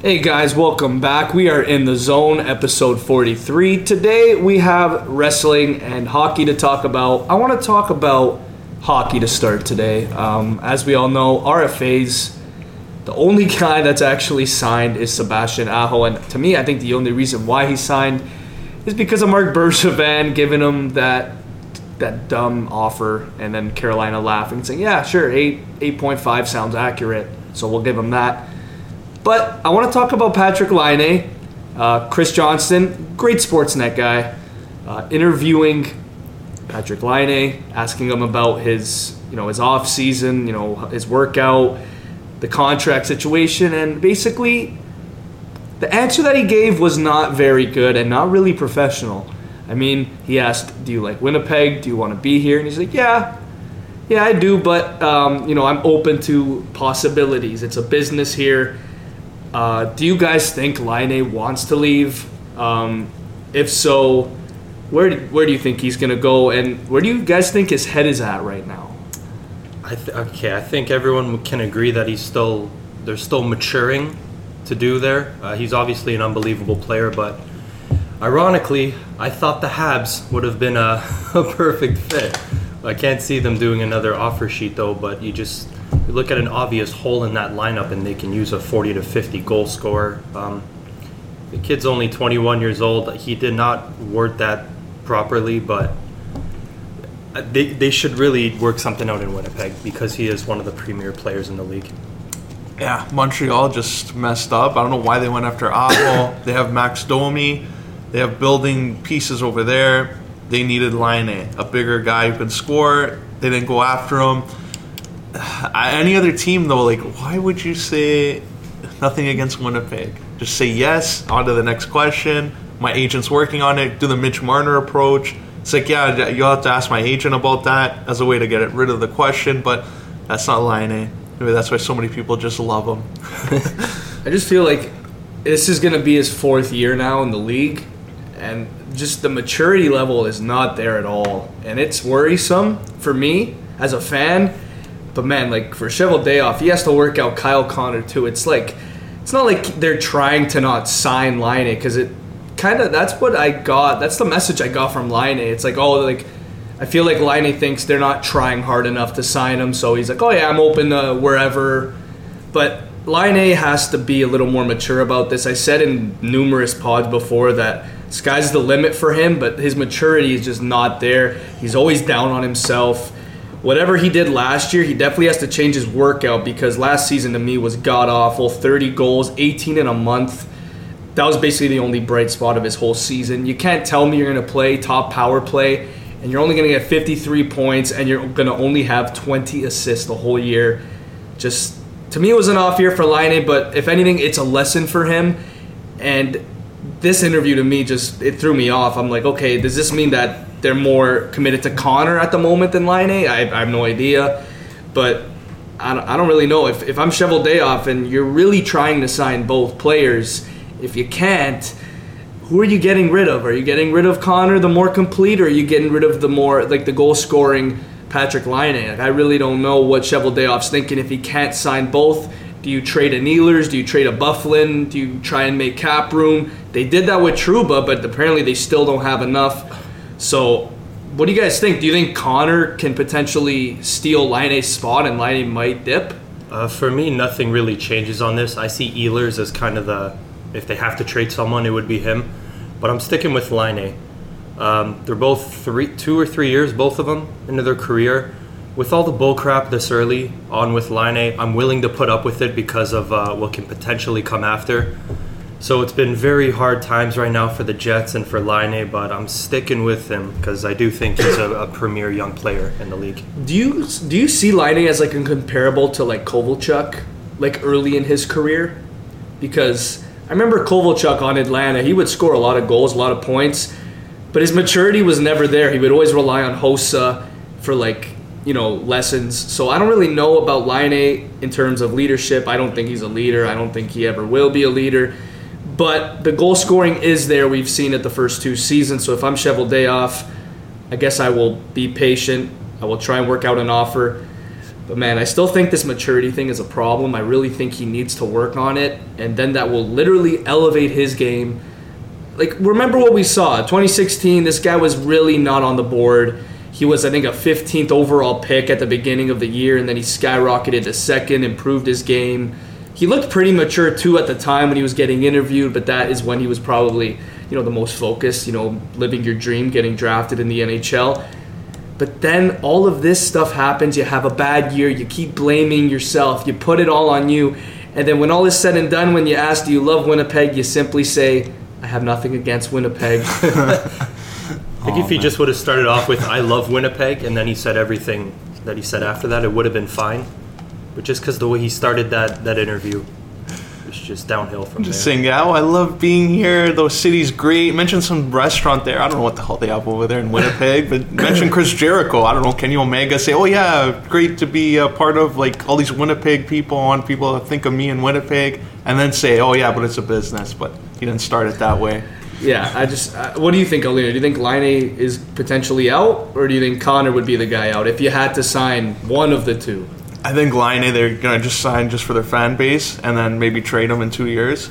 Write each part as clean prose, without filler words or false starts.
Hey guys, welcome back. We are in the zone, episode 43. Today we have wrestling and hockey to talk about. I want to talk about hockey to start today. As we all know, RFAs, the only guy that's actually signed is Sebastian Aho. And to me, I think the only reason why he signed is because of Mark Bergevin giving him that dumb offer and then Carolina laughing and saying, yeah, sure, 8.5 sounds accurate, so we'll give him that. But I want to talk about Patrik Laine, Chris Johnston, great Sportsnet guy, interviewing Patrik Laine, asking him about his off season, his workout, the contract situation, and basically the answer that he gave was not very good and not really professional. I mean, he asked, "Do you like Winnipeg? Do you want to be here?" And he's like, "Yeah, I do, but I'm open to possibilities. It's a business here." Do you guys think Laine wants to leave? If so, where do you think he's going to go? And where do you guys think his head is at right now? I think everyone can agree that they're still maturing to do there. He's obviously an unbelievable player, but ironically, I thought the Habs would have been a perfect fit. I can't see them doing another offer sheet, though, but you look at an obvious hole in that lineup, and they can use a 40 to 50 goal scorer. The kid's only 21 years old. He did not word that properly, but they should really work something out in Winnipeg because he is one of the premier players in the league. Yeah, Montreal just messed up. I don't know why they went after Aho. They have Max Domi. They have building pieces over there. They needed Laine, a bigger guy who can score. They didn't go after him. Any other team, though, like, why would you say nothing against Winnipeg? Just say yes, on to the next question. My agent's working on it. Do the Mitch Marner approach. It's like, yeah, you'll have to ask my agent about that as a way to get rid of the question, but that's not Laine. Maybe that's why so many people just love him. I just feel like this is going to be his fourth year now in the league, and just the maturity level is not there at all. And it's worrisome for me as a fan. But, man, like, for Cheveldayoff, he has to work out Kyle Connor, too. It's like, it's not like they're trying to not sign Laine, because it kind of, that's what I got. That's the message I got from Laine. It's like, oh, like, I feel like Laine thinks they're not trying hard enough to sign him, so he's like, oh, yeah, I'm open to wherever. But Laine has to be a little more mature about this. I said in numerous pods before that sky's the limit for him, but his maturity is just not there. He's always down on himself. Whatever he did last year, he definitely has to change his workout because last season to me was god-awful. 30 goals, 18 in a month. That was basically the only bright spot of his whole season. You can't tell me you're going to play top power play and you're only going to get 53 points and you're going to only have 20 assists the whole year. Just, to me, it was an off year for Laine, but if anything, it's a lesson for him. And this interview to me just, it threw me off. I'm like, okay, does this mean that they're more committed to Connor at the moment than Laine? I have no idea. But I don't really know. If I'm Cheveldayoff and you're really trying to sign both players, if you can't, who are you getting rid of? Are you getting rid of Connor, the more complete, or are you getting rid of the more, like, the goal-scoring Patrik Laine? Like, I really don't know what Cheveldayoff's thinking. If he can't sign both, do you trade an Ehlers? Do you trade a Bufflin? Do you try and make cap room? They did that with Trouba, but apparently they still don't have enough. So, what do you guys think? Do you think Connor can potentially steal Laine's spot and Laine might dip? For me, nothing really changes on this. I see Ehlers as kind of if they have to trade someone, it would be him. But I'm sticking with Laine. They're both 2 or 3 years, both of them, into their career. With all the bull crap this early on with Laine, I'm willing to put up with it because of what can potentially come after. So it's been very hard times right now for the Jets and for Laine, but I'm sticking with him because I do think he's a premier young player in the league. Do you see Laine as like a comparable to like Kovalchuk, like early in his career? Because I remember Kovalchuk on Atlanta, he would score a lot of goals, a lot of points, but his maturity was never there. He would always rely on Hossa for lessons. So I don't really know about Laine in terms of leadership. I don't think he's a leader. I don't think he ever will be a leader. But the goal scoring is there. We've seen it the first two seasons. So if I'm Cheveldayoff, I guess I will be patient. I will try and work out an offer. But, man, I still think this maturity thing is a problem. I really think he needs to work on it, and then that will literally elevate his game. Like, remember what we saw. 2016, this guy was really not on the board. He was, I think, a 15th overall pick at the beginning of the year, and then he skyrocketed to second, improved his game. He looked pretty mature, too, at the time when he was getting interviewed, but that is when he was probably, you know, the most focused, you know, living your dream, getting drafted in the NHL. But then all of this stuff happens. You have a bad year. You keep blaming yourself. You put it all on you. And then when all is said and done, when you ask, do you love Winnipeg, you simply say, I have nothing against Winnipeg. I think if he just would have started off with, I love Winnipeg, and then he said everything that he said after that, it would have been fine. But just because the way he started that interview, it's just downhill from there. Just saying, oh, I love being here. The city's great. Mention some restaurant there. I don't know what the hell they have over there in Winnipeg, but mention Chris Jericho. I don't know, Kenny Omega. Say, oh, yeah, great to be a part of, like, all these Winnipeg people. I want people to think of me in Winnipeg. And then say, oh, yeah, but it's a business. But he didn't start it that way. Yeah, what do you think, Alina? Do you think Laine is potentially out, or do you think Connor would be the guy out if you had to sign one of the two? I think Laine, they're going to just sign just for their fan base and then maybe trade him in 2 years.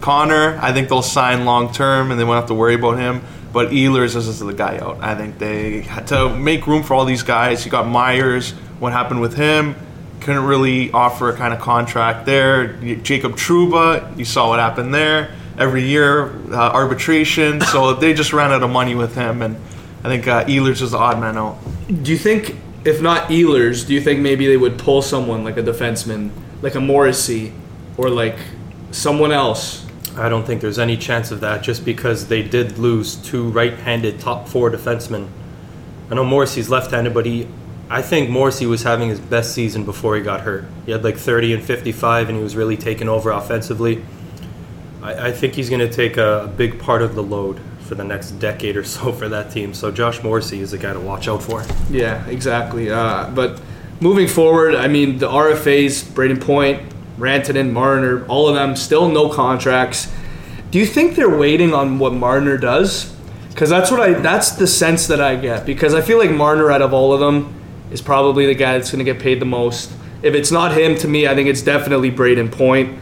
Connor, I think they'll sign long-term and they won't have to worry about him. But Ehlers is the guy out. I think they had to make room for all these guys. You got Myers. What happened with him? Couldn't really offer a kind of contract there. Jacob Trouba, you saw what happened there. Every year, arbitration. So they just ran out of money with him. And I think Ehlers is the odd man out. Do you think... If not Ehlers, do you think maybe they would pull someone like a defenseman, like a Morrissey, or like someone else? I don't think there's any chance of that, just because they did lose two right-handed top four defensemen. I know Morrissey's left-handed, but I think Morrissey was having his best season before he got hurt. He had like 30 and 55, and he was really taking over offensively. I think he's going to take a big part of the load for the next decade or so for that team. So Josh Morrissey is a guy to watch out for. Yeah, exactly. But moving forward, I mean, the RFAs, Brayden Point, Rantanen, Marner, all of them, still no contracts. Do you think they're waiting on what Marner does? Because that's the sense that I get. Because I feel like Marner, out of all of them, is probably the guy that's going to get paid the most. If it's not him, to me, I think it's definitely Brayden Point.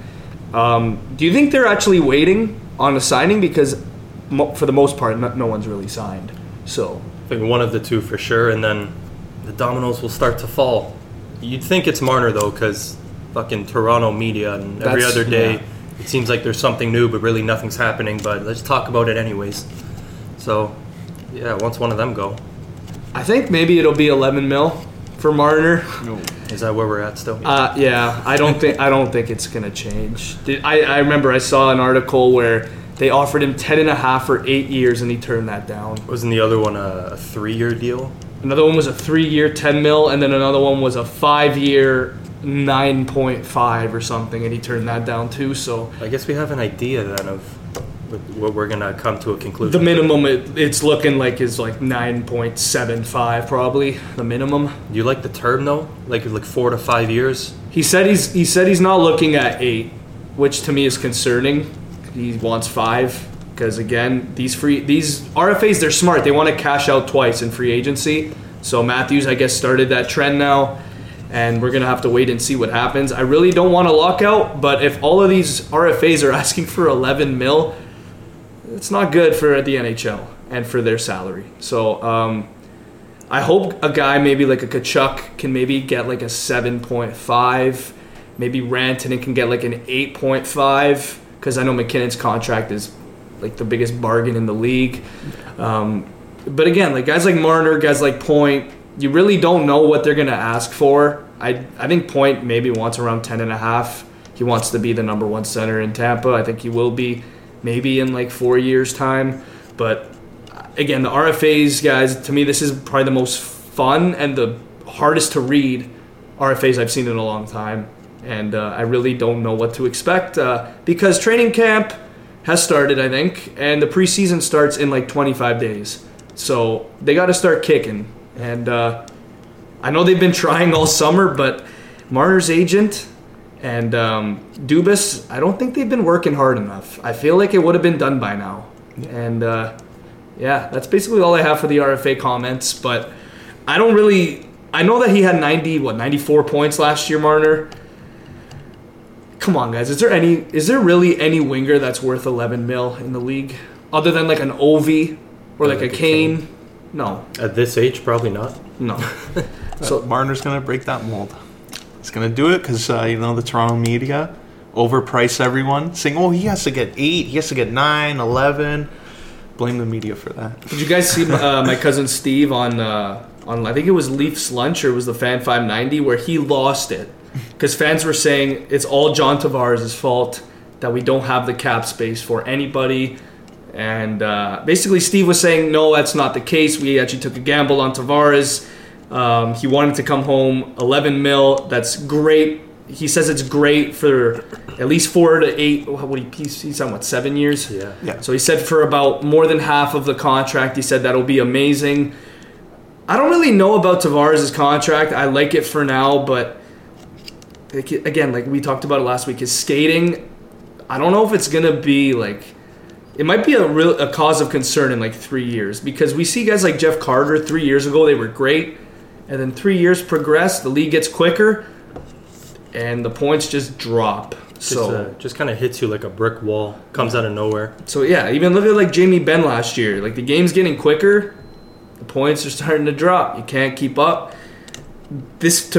Do you think they're actually waiting on a signing? Because for the most part, no one's really signed. So I think one of the two for sure, and then the dominoes will start to fall. You'd think it's Marner, though, because fucking Toronto media, and every other day It seems like there's something new, but really nothing's happening. But let's talk about it anyways. So, yeah, once one of them go. I think maybe it'll be 11 mil for Marner. No. Is that where we're at still? Yeah, I don't think it's going to change. I remember I saw an article where they offered him 10.5 for 8 years, and he turned that down. Wasn't the other one a 3-year deal? Another one was a 3-year, 10 mil, and then another one was a 5-year, 9.5 or something, and he turned that down too. So I guess we have an idea then of what we're gonna come to a conclusion. The minimum it's looking like is like 9.75, probably the minimum. Do you like the term though? Like 4 to 5 years. He said he's not looking at 8, which to me is concerning. He wants 5 because, again, these RFAs, they're smart. They want to cash out twice in free agency. So Matthews, I guess, started that trend now, and we're going to have to wait and see what happens. I really don't want a lockout, but if all of these RFAs are asking for 11 mil, it's not good for the NHL and for their salary. So I hope a guy maybe like a Tkachuk can maybe get like a 7.5. Maybe Rantanen can get like an 8.5. Because I know McKinnon's contract is like the biggest bargain in the league. But again, like guys like Marner, guys like Point, you really don't know what they're going to ask for. I think Point maybe wants around 10.5. He wants to be the number one center in Tampa. I think he will be maybe in like 4 years' time. But again, the RFAs, guys, to me, this is probably the most fun and the hardest to read RFAs I've seen in a long time. And I really don't know what to expect because training camp has started, I think, and the preseason starts in like 25 days. So they got to start kicking. And I know they've been trying all summer, but Marner's agent and Dubas, I don't think they've been working hard enough. I feel like it would have been done by now. And, yeah, that's basically all I have for the RFA comments. But I don't really I know that he had 94 points last year, Marner. Come on, guys. Is there really any winger that's worth 11 mil in the league? Other than like an Ovi or like a Kane? No. At this age, probably not. No. So Marner's going to break that mold. He's going to do it because, the Toronto media overpriced everyone, saying, oh, he has to get 8, he has to get 9, 11. Blame the media for that. Did you guys see my cousin Steve on I think it was Leafs Lunch or it was the Fan 590 where he lost it because fans were saying it's all John Tavares' fault that we don't have the cap space for anybody. And basically Steve was saying, no, that's not the case. We actually took a gamble on Tavares. He wanted to come home 11 mil. That's great. He says it's great for at least 4 to 8. He's on 7 years? Yeah. So he said for about more than half of the contract, he said that'll be amazing. I don't really know about Tavares' contract. I like it for now, but again, like we talked about it last week, his skating, I don't know if it's going to be like... It might be a cause of concern in 3 years because we see guys like Jeff Carter 3 years ago, they were great, and then 3 years progress, the league gets quicker, and the points just drop. Just kind of hits you like a brick wall, comes out of nowhere. So yeah, even look at Jamie Benn last year. The game's getting quicker, the points are starting to drop. You can't keep up. This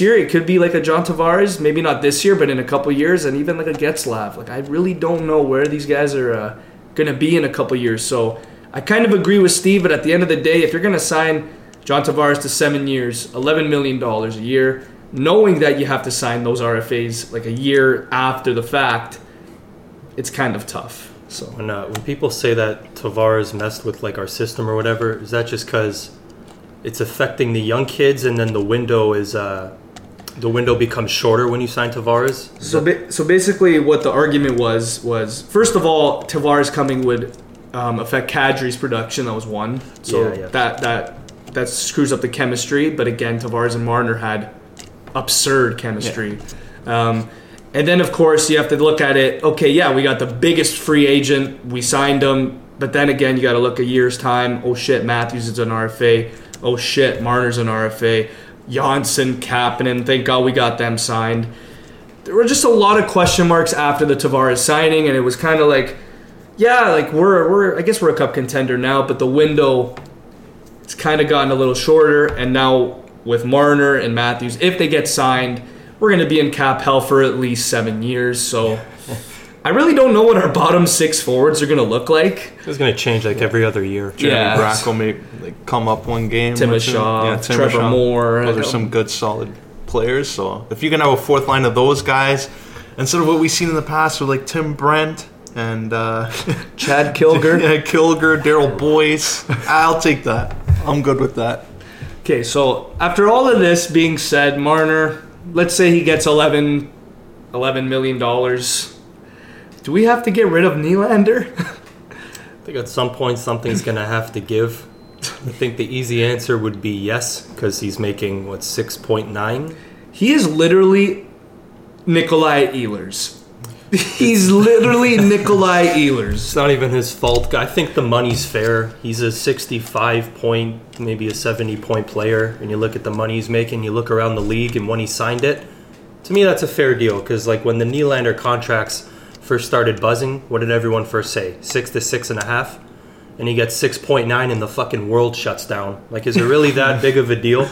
year, it could be a John Tavares, maybe not this year, but in a couple years, and even a Getzlav. I really don't know where these guys are going to be in a couple years. So I kind of agree with Steve, but at the end of the day, if you're going to sign John Tavares to 7 years, $11 million a year, knowing that you have to sign those RFAs a year after the fact, it's kind of tough. So when people say that Tavares messed with our system or whatever, is that just because... It's affecting the young kids, and then the window becomes shorter when you sign Tavares. So basically, what the argument was first of all, Tavares coming would affect Kadri's production. That was one. So that screws up the chemistry. But again, Tavares and Marner had absurd chemistry. Yeah. And then of course you have to look at it. Okay, yeah, we got the biggest free agent. We signed him, but then again, you got to look a year's time. Oh shit, Matthews is an RFA. Oh shit, Marner's an RFA. Johnson, Kapanen, thank God we got them signed. There were just a lot of question marks after the Tavares signing, and it was kind of we're I guess we're a cup contender now, but the window, it's kind of gotten a little shorter, and now with Marner and Matthews, if they get signed, we're going to be in cap hell for at least 7 years, so... I really don't know what our bottom six forwards are going to look like. It's going to change every other year. Jeremy Brack will come up one game. Timoshov, Trevor Moore. Those are some good, solid players. So if you can have a fourth line of those guys, instead of what we've seen in the past with Tim Brent and Chad Kilger. Yeah, Kilger, Daryl Boyce. I'll take that. I'm good with that. Okay, so after all of this being said, Marner, let's say he gets $11 million. Do we have to get rid of Nylander? I think at some point something's going to have to give. I think the easy answer would be yes, because he's making, 6.9? He is literally Nikolaj Ehlers. He's literally Nikolaj Ehlers. It's not even his fault. I think the money's fair. He's a 65-point, maybe a 70-point player. And you look at the money he's making, you look around the league, and when he signed it, to me that's a fair deal, because when the Nylander contracts... first started buzzing, what did everyone first say? 6 to 6.5, and he gets 6.9, and the fucking world shuts down. Is it really that big of a deal?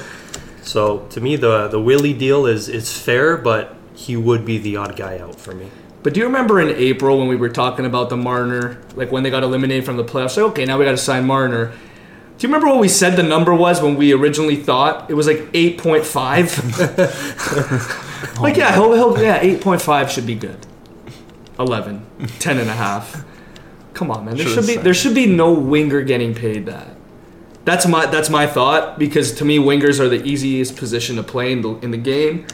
So to me, the Willie deal is fair, but he would be the odd guy out for me. But do you remember in April when we were talking about the Marner, when they got eliminated from the playoffs? So, okay, now we got to sign Marner. Do you remember what we said the number was when we originally thought? It was 8.5. Yeah, 8.5 should be good. 11, 10.5. Come on, man. There should be no winger getting paid that. That's my thought, because to me wingers are the easiest position to play in the game.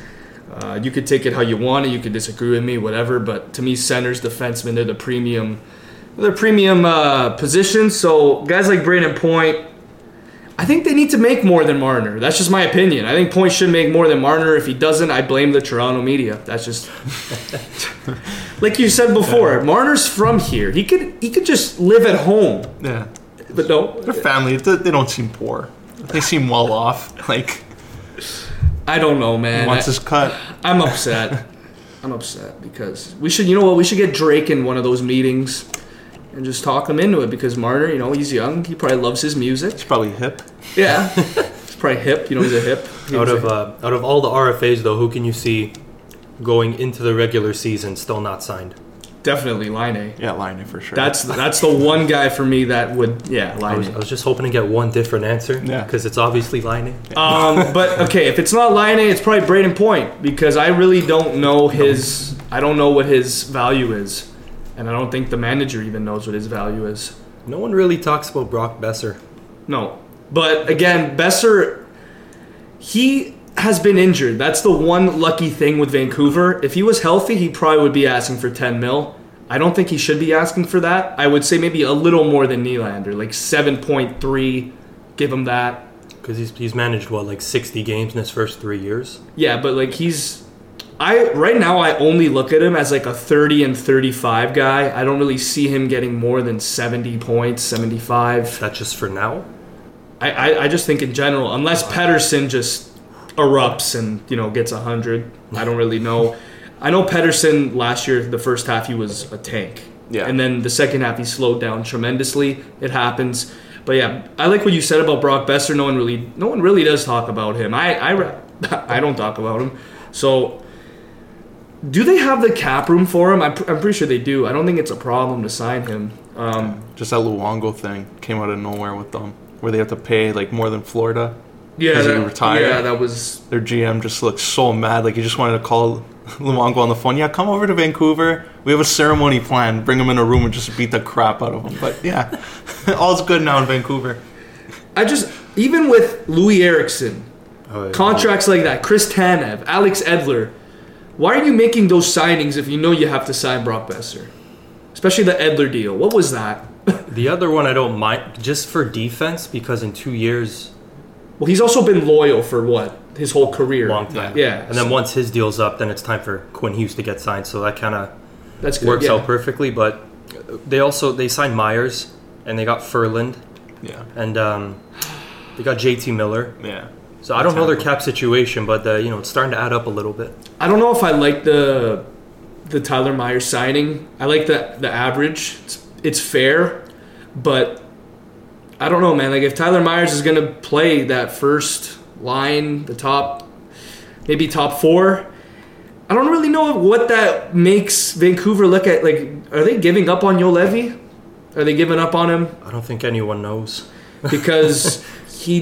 You could take it how you want it. You could disagree with me, whatever. But to me, centers, defensemen, they're the premium. They're premium position. So guys like Brayden Point, I think they need to make more than Marner. That's just my opinion. I think Point should make more than Marner. If he doesn't, I blame the Toronto media. That's just like you said before. Yeah. Marner's from here. He could just live at home. Yeah, but no, their family. They don't seem poor. They seem well off. I don't know, man. He wants his cut. I'm upset. I'm upset because we should, you know what, we should get Drake in one of those meetings and just talk him into it because Marner, you know, he's young. He probably loves his music. He's probably hip. Yeah. He's probably hip. You know, he's a hip. Out of all the RFAs, though, who can you see going into the regular season still not signed? Definitely Laine. Yeah, Laine for sure. That's the one guy for me that would, yeah, Laine. I was just hoping to get one different answer because it's obviously Laine. But, okay, if it's not Laine, it's probably Brayden Point because I really don't know I don't know what his value is. And I don't think the manager even knows what his value is. No one really talks about Brock Boeser. No. But, again, Boeser, he has been injured. That's the one lucky thing with Vancouver. If he was healthy, he probably would be asking for 10 mil. I don't think he should be asking for that. I would say maybe a little more than Nylander, like 7.3. Give him that. Because he's managed, what, like 60 games in his first 3 years? Yeah, but like right now I only look at him as like a 30 and 35 guy. I don't really see him getting more than 70 points, 75. That's just for now? I just think in general, unless Pettersson just erupts and, you know, gets 100. I don't really know. I know Pettersson last year, the first half, he was a tank. Yeah. And then the second half, he slowed down tremendously. It happens. But yeah, I like what you said about Brock Boeser. No one really does talk about him. I don't talk about him. So, do they have the cap room for him? I'm pretty sure they do. I don't think it's a problem to sign him. Just that Luongo thing came out of nowhere with them, where they have to pay like more than Florida. Yeah, that was... Their GM just looked so mad. Like, he just wanted to call Luongo on the phone. Yeah, come over to Vancouver. We have a ceremony planned. Bring him in a room and just beat the crap out of him. But, yeah, all's good now in Vancouver. Even with Louis Eriksson, contracts like that, Chris Tanev, Alex Edler, why are you making those signings if you know you have to sign Brock Boeser? Especially the Edler deal. What was that? The other one I don't mind, just for defense, because in 2 years... Well, he's also been loyal for his whole career. Long time. Yeah. And then once his deal's up, then it's time for Quinn Hughes to get signed. So that kind of works out perfectly. But they signed Myers, and they got Furland. Yeah. And they got JT Miller. Yeah. So I don't know their cap situation, but it's starting to add up a little bit. I don't know if I like the Tyler Myers signing. I like the average. It's fair, but. I don't know, man. Like, if Tyler Myers is going to play that first line, maybe top four, I don't really know what that makes Vancouver look at. Like, are they giving up on Juolevi? Are they giving up on him? I don't think anyone knows. Because he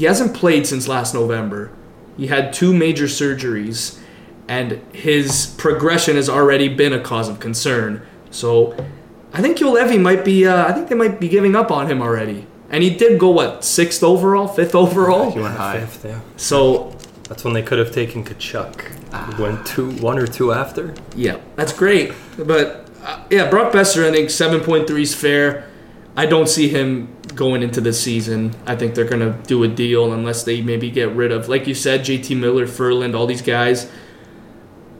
hasn't played since last November. He had two major surgeries, and his progression has already been a cause of concern. So... I think Juolevi might be. I think they might be giving up on him already. And he did go fifth overall. He went high. Fifth, yeah. So that's when they could have taken Tkachuk. Went 1 or 2 after. Yeah, that's great. But Brock Boeser, I think 7.3 is fair. I don't see him going into the season. I think they're gonna do a deal unless they maybe get rid of, like you said, JT Miller, Furland, all these guys.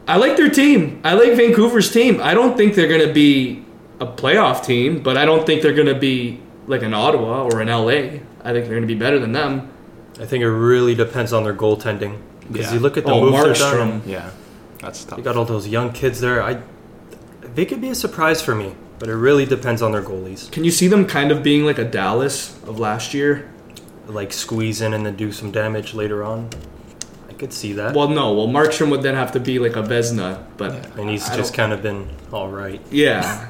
I like their team. I like Vancouver's team. I don't think they're gonna be a playoff team, but I don't think they're going to be like an Ottawa or an LA. I think they're going to be better than them. I think it really depends on their goaltending. Because you look at the moves they're done. Yeah, that's tough. You got all those young kids there. They could be a surprise for me, but it really depends on their goalies. Can you see them kind of being like a Dallas of last year? Like squeeze in and then do some damage later on? I could see that. Well, no. Well, Markstrom would then have to be like a Vezina, but... Yeah. And he's just kind of been all right. Yeah.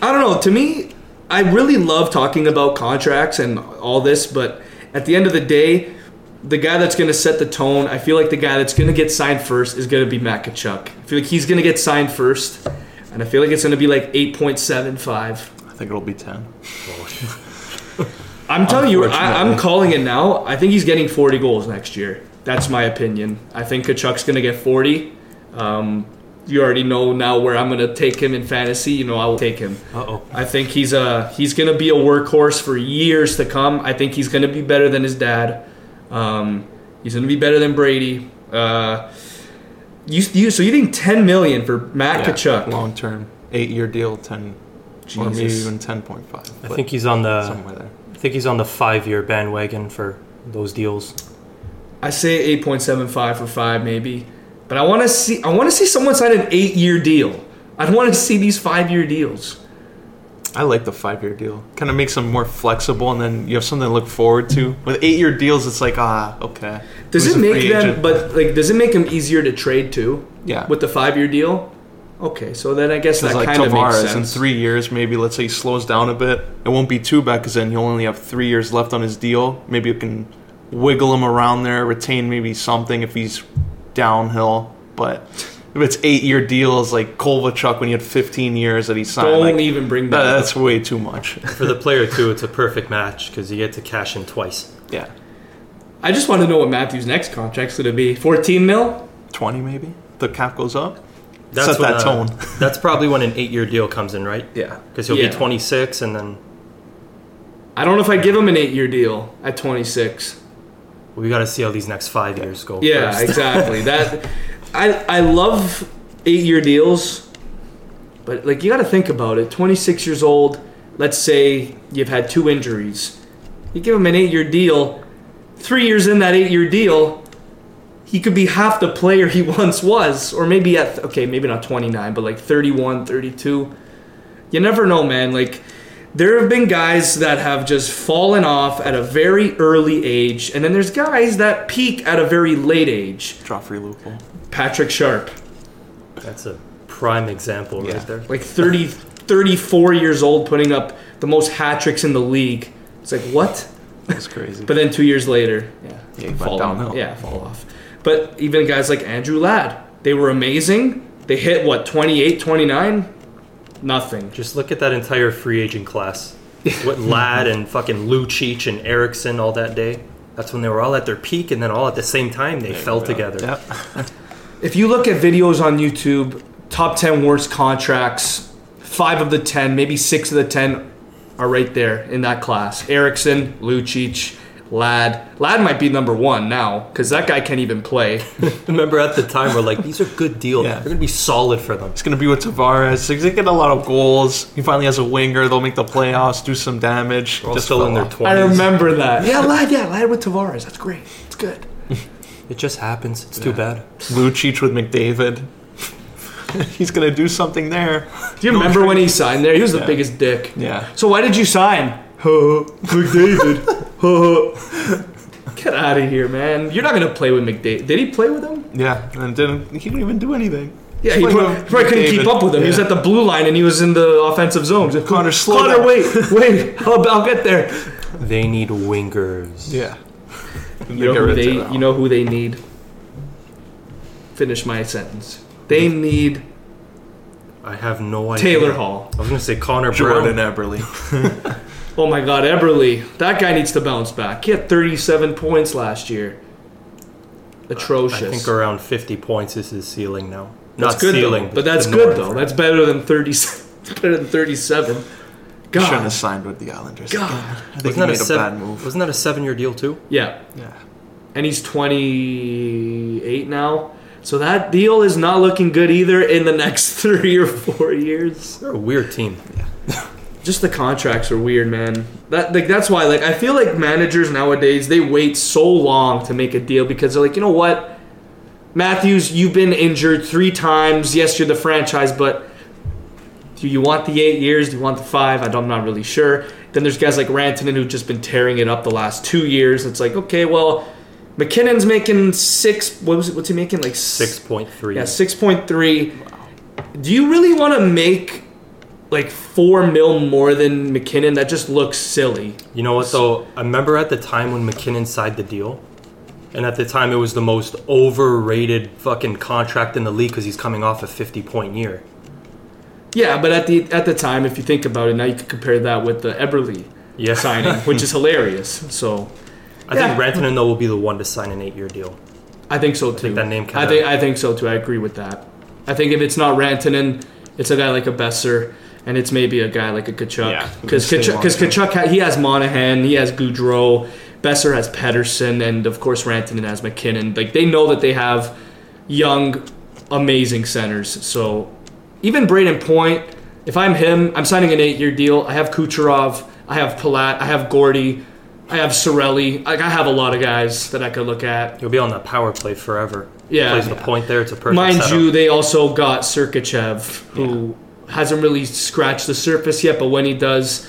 I don't know. To me, I really love talking about contracts and all this, but at the end of the day, the guy that's going to set the tone, I feel like the guy that's going to get signed first is going to be Matt Tkachuk. I feel like he's going to get signed first, and I feel like it's going to be like 8.75. I think it'll be 10. I'm telling you, I'm calling it now. I think he's getting 40 goals next year. That's my opinion. I think Tkachuk's going to get 40. You already know now where I'm going to take him in fantasy. You know, I will take him. Uh-oh. I think he's going to be a workhorse for years to come. I think he's going to be better than his dad. He's going to be better than Brady. So you think $10 million for Matt Tkachuk? Long term, 8-year deal, 10, Jesus. Or maybe even 10.5. I think he's on the 5-year bandwagon for those deals. I say 8.75 for five, maybe. But I want to see someone sign an 8-year deal. I'd want to see these 5-year deals. I like the 5-year deal. Kind of makes them more flexible, and then you have something to look forward to. With 8-year deals, it's like, okay. Does it make them easier to trade too? Yeah. With the 5-year deal? Okay, so then I guess that kind of makes sense. In 3 years, maybe let's say he slows down a bit. It won't be too bad because then he'll only have 3 years left on his deal. Maybe you can wiggle him around there, retain maybe something if he's downhill. But if it's 8-year deals like Kovalchuk when he had 15 years that he signed, even bring that up. That's way too much. For the player too, it's a perfect match because you get to cash in twice. Yeah. I just want to know what Matthews' next contract's going to be. 14 mil? 20 maybe. The cap goes up. Set that tone. That's probably when an 8-year deal comes in, right? Yeah. Because he'll be 26 and then... I don't know if I give him an 8-year deal at 26. We got to see how these next 5 years go. Yeah, first. Exactly. That I love 8-year deals, but like you got to think about it. 26 years old, let's say you've had 2 injuries. You give him an 8-year deal, 3 years in that 8-year deal... He could be half the player he once was, or maybe maybe not 29, but like 31, 32. You never know, man. Like, there have been guys that have just fallen off at a very early age, and then there's guys that peak at a very late age. Joffrey Lupul. Patrick Sharp. That's a prime example right there. Like 34 years old, putting up the most hat tricks in the league. It's like, what? That's crazy. But then 2 years later, he fall downhill. Yeah, fall off. But even guys like Andrew Ladd, they were amazing. They hit, 28, 29? Nothing. Just look at that entire free agent class. What Ladd and fucking Lucic and Eriksson all that day. That's when they were all at their peak, and then all at the same time they fell together. Yeah. If you look at videos on YouTube, top 10 worst contracts, 5 of the 10, maybe 6 of the 10 are right there in that class. Eriksson, Lucic, Ladd might be number one now because that guy can't even play. Remember at the time we're like, these are good deals. Yeah. They're going to be solid for them. It's going to be with Tavares. He's going to get a lot of goals. He finally has a winger. They'll make the playoffs, do some damage. They're all still in their 20s. I remember that. Ladd with Tavares. That's great. It's good. It just happens. It's too bad. Lucic with McDavid. He's going to do something there. Do you remember when he signed there? He was the biggest dick. Yeah. So why did you sign? McDavid. Get out of here, man. You're not going to play with McDavid. Did he play with him? Yeah, and he didn't even do anything. Yeah, he probably couldn't keep up with him. Yeah. He was at the blue line, and he was in the offensive zone. Like, Connor, wait. I'll get there. They need wingers. Yeah. You know who they need? Finish my sentence. They need... I have no idea. Taylor Hall. I was going to say Connor Brown. Jordan Eberle. Oh my God, Eberle. That guy needs to bounce back. He had 37 points last year. Atrocious. I think around 50 points is his ceiling now. That's good, though. That's better than 37. God. Shouldn't have signed with the Islanders. God. I think he made a bad move. Wasn't that a 7-year deal, too? Yeah. Yeah. And he's 28 now. So that deal is not looking good either in the next 3 or 4 years. They're a weird team. Yeah. Just the contracts are weird, man. That's why I feel like managers nowadays, they wait so long to make a deal because they're like, you know what? Matthews, you've been injured 3 times. Yes, you're the franchise, but do you want the 8 years? Do you want the 5? I'm not really sure. Then there's guys like Rantanen who've just been tearing it up the last 2 years. It's like, okay, well, McKinnon's making 6. What's he making? 6.3. Yeah, 6.3. Wow. Do you really want to make... $4 mil more than McKinnon? That just looks silly. You know what, though? I remember at the time when McKinnon signed the deal, and at the time it was the most overrated fucking contract in the league because he's coming off a 50-point year. Yeah, but at the time, if you think about it, now you can compare that with the Eberle signing, which is hilarious. So, I think Rantanen, though, will be the one to sign an 8-year deal. I think so, too. I think that name kind of... I think so, too. I agree with that. I think if it's not Rantanen, it's a guy like a Boeser. And it's maybe a guy like a Tkachuk. Because Tkachuk, he has Monahan, he has Goudreau, Boeser has Pettersson, and of course Rantanen has McKinnon. They know that they have young, amazing centers. So even Brayden Point, if I'm him, I'm signing an 8-year deal. I have Kucherov, I have Palat, I have Gordy. I have Cirelli. Like, I have a lot of guys that I could look at. He'll be on that power play forever. Yeah. He plays the point there. It's a perfect setup. Mind you, they also got Sergachev, who hasn't really scratched the surface yet, but when he does,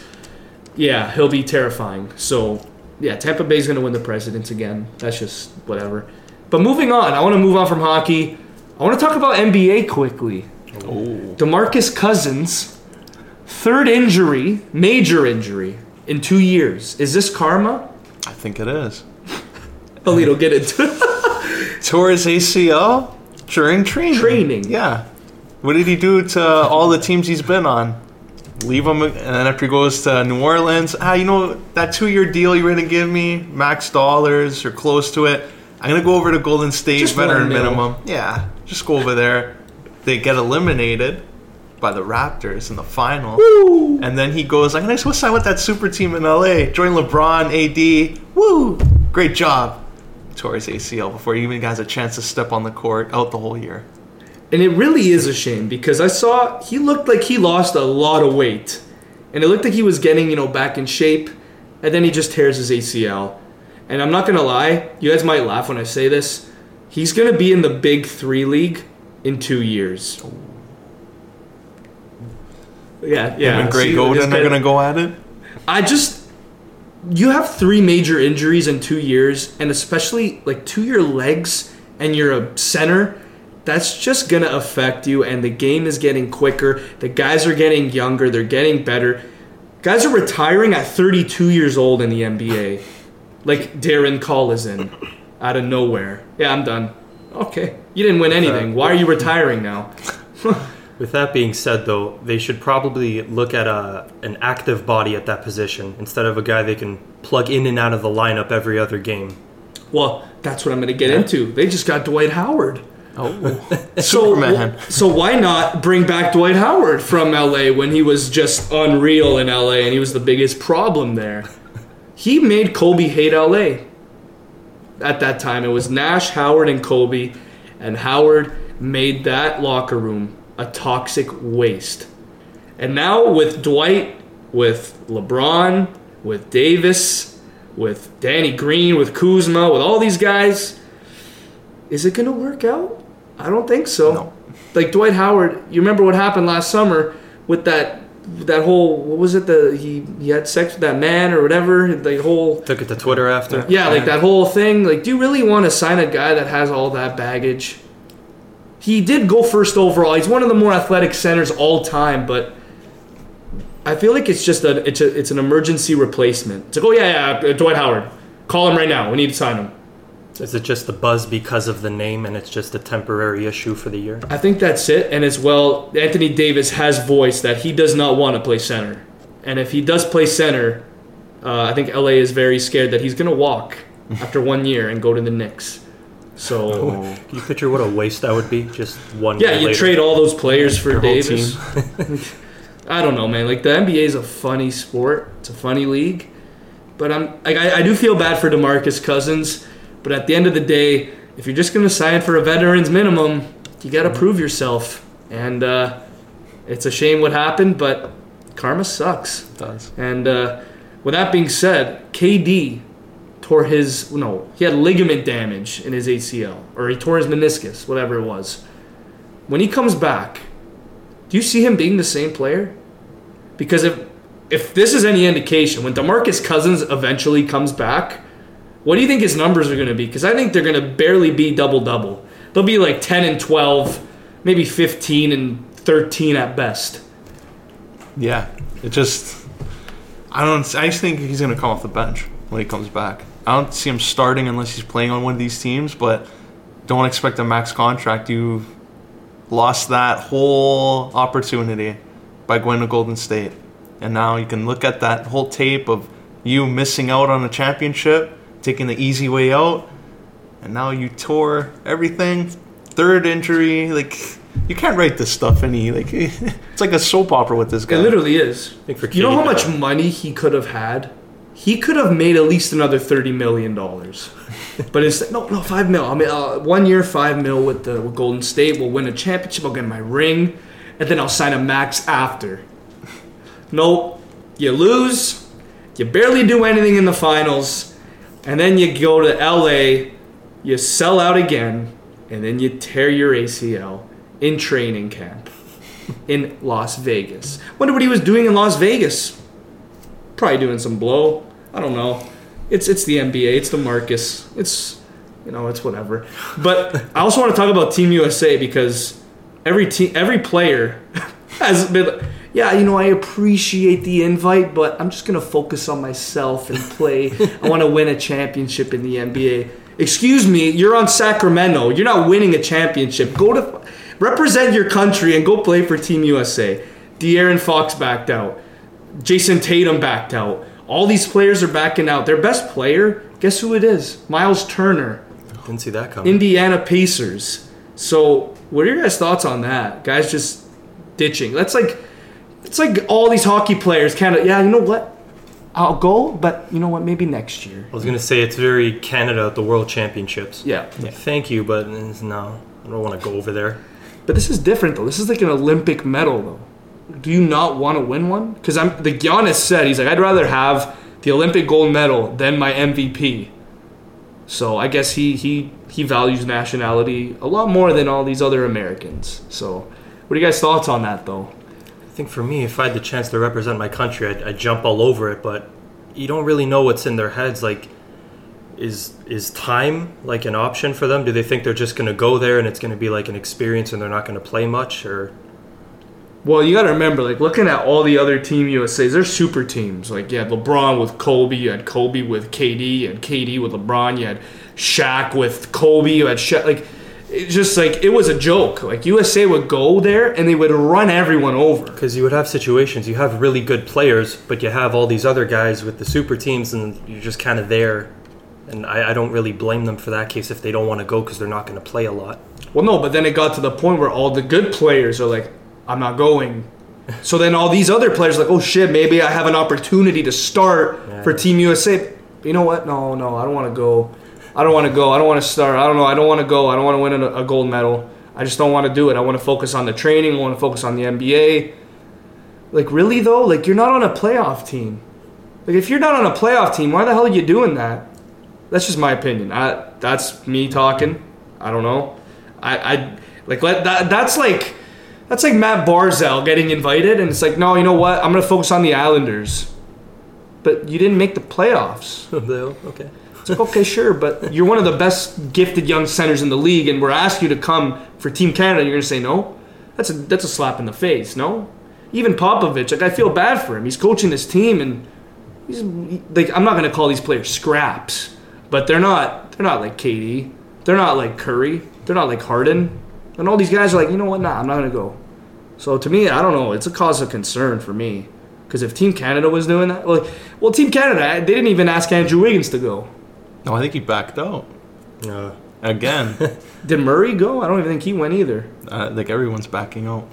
yeah, he'll be terrifying. So, yeah, Tampa Bay's going to win the Presidents again. That's just whatever. But moving on. I want to move on from hockey. I want to talk about NBA quickly. Oh. DeMarcus Cousins, third injury, major injury. In 2 years. Is this karma? I think it is. Alito, get into it. Tore his ACL during training. Yeah. What did he do to all the teams he's been on? Leave him, and then after he goes to New Orleans, you know, that 2-year deal you were going to give me, max dollars or close to it, I'm going to go over to Golden State, just veteran minimum. Yeah, just go over there. They get eliminated by the Raptors in the final. Woo! And then he goes, I'm going to go sign with that super team in LA. Join LeBron, AD. Woo! Great job. Tore his ACL before he even has a chance to step on the court, out the whole year. And it really is a shame because I saw he looked like he lost a lot of weight. And it looked like he was getting, you know, back in shape. And then he just tears his ACL. And I'm not going to lie, you guys might laugh when I say this, he's going to be in the Big Three League in 2 years. Oh. Yeah, yeah. Him and Greg Oden are going to go at it? You have three major injuries in 2 years, and especially, like, 2 year legs, and you're a center, that's just going to affect you, and the game is getting quicker. The guys are getting younger. They're getting better. Guys are retiring at 32 years old in the NBA. Like Darren Collison out of nowhere. Yeah, I'm done. Okay. You didn't win anything. Why are you retiring now? With that being said, though, they should probably look at an active body at that position instead of a guy they can plug in and out of the lineup every other game. Well, that's what I'm going to get into. They just got Dwight Howard. Oh, so why not bring back Dwight Howard from L.A. when he was just unreal in L.A. and he was the biggest problem there? He made Kobe hate L.A. At that time, it was Nash, Howard, and Kobe, and Howard made that locker room a toxic waste. And now with Dwight, with LeBron, with Davis, with Danny Green, with Kuzma, with all these guys, is it going to work out? I don't think so. No. Like Dwight Howard, you remember what happened last summer with that whole, what was it, he had sex with that man or whatever, the whole... Took it to Twitter after. Yeah, like that whole thing. Like, do you really want to sign a guy that has all that baggage? He did go first overall. He's one of the more athletic centers all time, but I feel like it's just it's an emergency replacement. It's like, oh, yeah, Dwight Howard. Call him right now. We need to sign him. Is it just the buzz because of the name and it's just a temporary issue for the year? I think that's it. And as well, Anthony Davis has voiced that he does not want to play center. And if he does play center, I think LA is very scared that he's going to walk after 1 year and go to the Knicks. So can you picture what a waste that would be? Just 1 year. Yeah, you trade all those players for Davis. I don't know, man. Like, the NBA is a funny sport. It's a funny league. But I do feel bad for DeMarcus Cousins. But at the end of the day, if you're just going to sign for a veteran's minimum, you got to prove yourself. And it's a shame what happened, but karma sucks. It does. And with that being said, KD he had ligament damage in his ACL, or he tore his meniscus, whatever it was. When he comes back, do you see him being the same player? Because if this is any indication, when DeMarcus Cousins eventually comes back, what do you think his numbers are going to be? Because I think they're going to barely be double-double. They'll be like 10 and 12, maybe 15 and 13 at best. Yeah, I just think he's going to come off the bench when he comes back. I don't see him starting unless he's playing on one of these teams, but don't expect a max contract. You've lost that whole opportunity by going to Golden State. And now you can look at that whole tape of you missing out on a championship, taking the easy way out, and now you tore everything. Third injury, like, you can't write this stuff any. Like, it's like a soap opera with this guy. It literally is. Like, you know how much money he could have had? He could have made at least another $30 million. But instead, no, $5 million. I mean, 1 year, $5 million with Golden State. We'll win a championship. I'll get my ring. And then I'll sign a max after. Nope. You lose. You barely do anything in the finals, and then you go to LA, you sell out again, and then you tear your ACL in training camp in Las Vegas. Wonder what he was doing in Las Vegas. Probably doing some blow. I don't know. It's the NBA. It's the Marcus. It's, you know, it's whatever. But I also want to talk about Team USA because every player has been. Yeah, you know, I appreciate the invite, but I'm just going to focus on myself and play. I want to win a championship in the NBA. Excuse me, you're on Sacramento. You're not winning a championship. Go to represent your country and go play for Team USA. De'Aaron Fox backed out. Jason Tatum backed out. All these players are backing out. Their best player, guess who it is? Miles Turner. Didn't see that coming. Indiana Pacers. So what are your guys' thoughts on that? Guys just ditching. That's like... It's like all these hockey players kind of, yeah, you know what? I'll go, but you know what? Maybe next year. I was going to say it's very Canada at the World Championships. Yeah. Thank you, but no, I don't want to go over there. But this is different, though. This is like an Olympic medal, though. Do you not want to win one? Because the Giannis said, he's like, I'd rather have the Olympic gold medal than my MVP. So I guess he values nationality a lot more than all these other Americans. So what are you guys' thoughts on that, though? I think for me, if I had the chance to represent my country, I'd jump all over it, but you don't really know what's in their heads. Like, is time like an option for them? Do they think they're just going to go there and it's going to be like an experience and they're not going to play much? Or, well, you got to remember, like, looking at all the other Team USAs, they're super teams. Like, you had LeBron with Kobe, you had Kobe with KD, you had KD with LeBron, you had Shaq with Kobe, you had Shaq, like... It's just like, it was a joke. Like, USA would go there and they would run everyone over. Because you would have situations. You have really good players, but you have all these other guys with the super teams and you're just kind of there. And I don't really blame them for that case if they don't want to go because they're not going to play a lot. Well, no, but then it got to the point where all the good players are like, I'm not going. So then all these other players are like, oh shit, maybe I have an opportunity to start for Team USA. But you know what? No, I don't want to go. I don't want to start. I don't know. I don't want to go. I don't want to win a gold medal. I just don't want to do it. I want to focus on the training. I want to focus on the NBA. Like, really, though? Like, you're not on a playoff team. Like, if you're not on a playoff team, why the hell are you doing that? That's just my opinion. That's me talking. I don't know. That's like Matt Barzal getting invited, and it's like, no, you know what? I'm going to focus on the Islanders. But you didn't make the playoffs. Okay. Like, okay, sure, but you're one of the best gifted young centers in the league, and we're asking you to come for Team Canada, and you're going to say no? That's a slap in the face, no? Even Popovich, like, I feel bad for him. He's coaching this team, and he's like, I'm not going to call these players scraps, but they're not like KD. They're not like Curry. They're not like Harden. And all these guys are like, you know what, nah, I'm not going to go. So to me, I don't know. It's a cause of concern for me, because if Team Canada was doing that, like, well, Team Canada, they didn't even ask Andrew Wiggins to go. No, I think he backed out. Again. Did Murray go? I don't even think he went either. Like, everyone's backing out.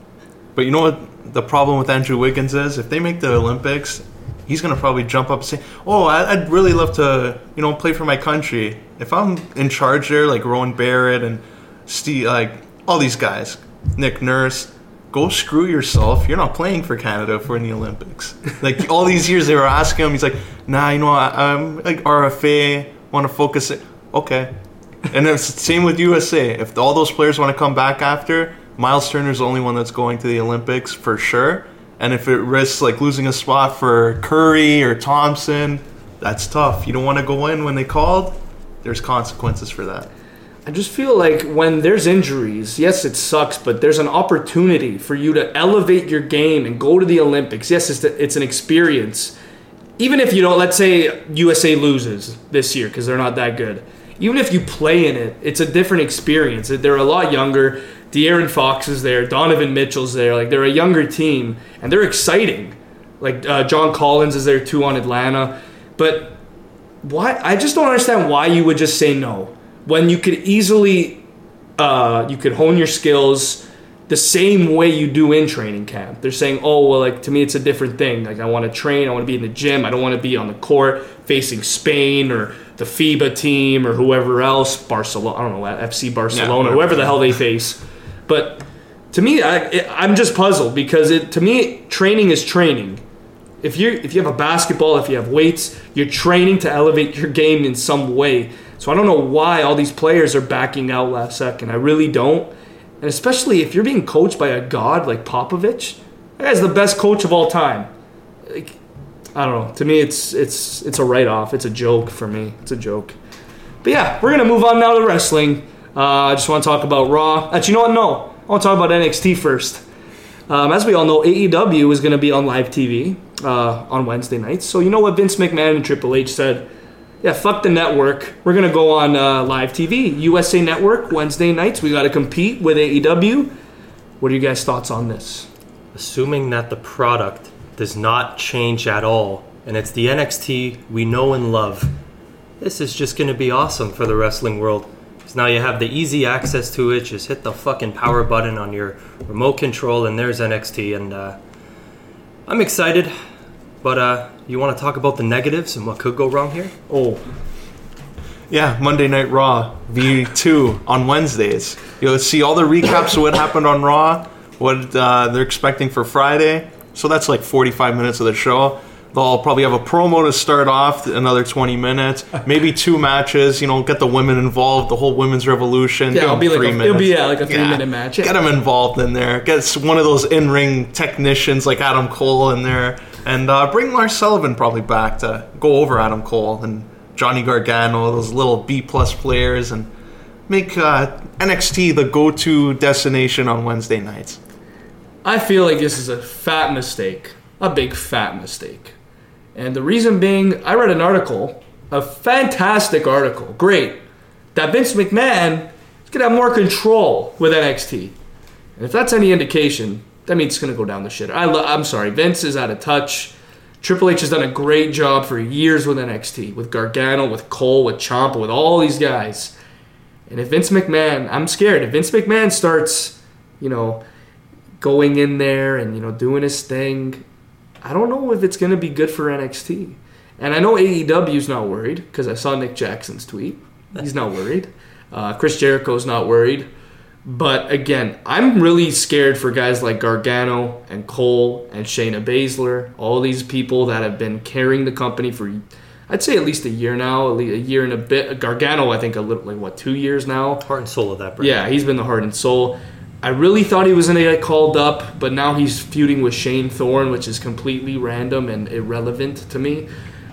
But you know what the problem with Andrew Wiggins is? If they make the Olympics, he's going to probably jump up and say, oh, I'd really love to, you know, play for my country. If I'm in charge there, like Rowan Barrett and Steve, like all these guys, Nick Nurse, go screw yourself. You're not playing for Canada for the Olympics. Like, all these years they were asking him, he's like, nah, you know, I'm like RFA. Want to focus it? Okay. And it's the same with USA. If all those players want to come back after, Miles Turner's the only one that's going to the Olympics for sure. And if it risks like losing a spot for Curry or Thompson, that's tough. You don't want to go in when they called. There's consequences for that. I just feel like when there's injuries, yes, it sucks, but there's an opportunity for you to elevate your game and go to the Olympics. Yes, it's an experience. Even if you don't, let's say USA loses this year because they're not that good. Even if you play in it, it's a different experience. They're a lot younger. De'Aaron Fox is there. Donovan Mitchell's there. Like, they're a younger team, and they're exciting. Like, John Collins is there too on Atlanta. But why? I just don't understand why you would just say no when you could easily you could hone your skills the same way you do in training camp. They're saying, oh, well, like, to me, it's a different thing. Like, I want to train. I want to be in the gym. I don't want to be on the court facing Spain or the FIBA team or whoever else, Barcelona. I don't know, FC Barcelona, whoever the hell they face. But to me, I'm just puzzled because to me, training is training. If you have a basketball, if you have weights, you're training to elevate your game in some way. So I don't know why all these players are backing out last second. I really don't. And especially if you're being coached by a god like Popovich, that guy's the best coach of all time. Like, I don't know. To me, it's a write-off. It's a joke for me. It's a joke. But yeah, we're going to move on now to wrestling. I just want to talk about Raw. Actually, you know what? No. I want to talk about NXT first. As we all know, AEW is going to be on live TV on Wednesday nights. So you know what Vince McMahon and Triple H said? Yeah, fuck the network. We're going to go on live TV. USA Network, Wednesday nights. We got to compete with AEW. What are you guys' thoughts on this? Assuming that the product does not change at all, and it's the NXT we know and love, this is just going to be awesome for the wrestling world. Now you have the easy access to it. Just hit the fucking power button on your remote control, and there's NXT. And I'm excited, but you want to talk about the negatives and what could go wrong here? Oh, yeah, Monday Night Raw V2 on Wednesdays. You'll see all the recaps of what happened on Raw, what they're expecting for Friday. So that's like 45 minutes of the show. They'll probably have a promo to start off, another 20 minutes, maybe two matches, you know, get the women involved, the whole women's revolution. Yeah, it'll be like a 3-minute match. Get them involved in there. Get one of those in-ring technicians like Adam Cole in there. And bring Lars Sullivan probably back to go over Adam Cole and Johnny Gargano, those little B-plus players, and make NXT the go-to destination on Wednesday nights. I feel like this is a fat mistake, a big fat mistake. And the reason being, I read an article, a fantastic article, great, that Vince McMahon is going to have more control with NXT. And if that's any indication, that means it's going to go down the shitter. I'm sorry, Vince is out of touch. Triple H has done a great job for years with NXT, with Gargano, with Cole, with Ciampa, with all these guys. And if Vince McMahon, I'm scared, if Vince McMahon starts, you know, going in there and, you know, doing his thing, I don't know if it's going to be good for NXT. And I know AEW's not worried, because I saw Nick Jackson's tweet. He's not worried. Chris Jericho's not worried. But again, I'm really scared for guys like Gargano and Cole and Shayna Baszler, all these people that have been carrying the company for, I'd say, at least a year now, at least a year and a bit. Gargano, I think, a little, like, what, 2 years now? Heart and soul of that brand. Yeah, he's been the heart and soul. I really thought he was going to get called up, but now he's feuding with Shane Thorne, which is completely random and irrelevant to me.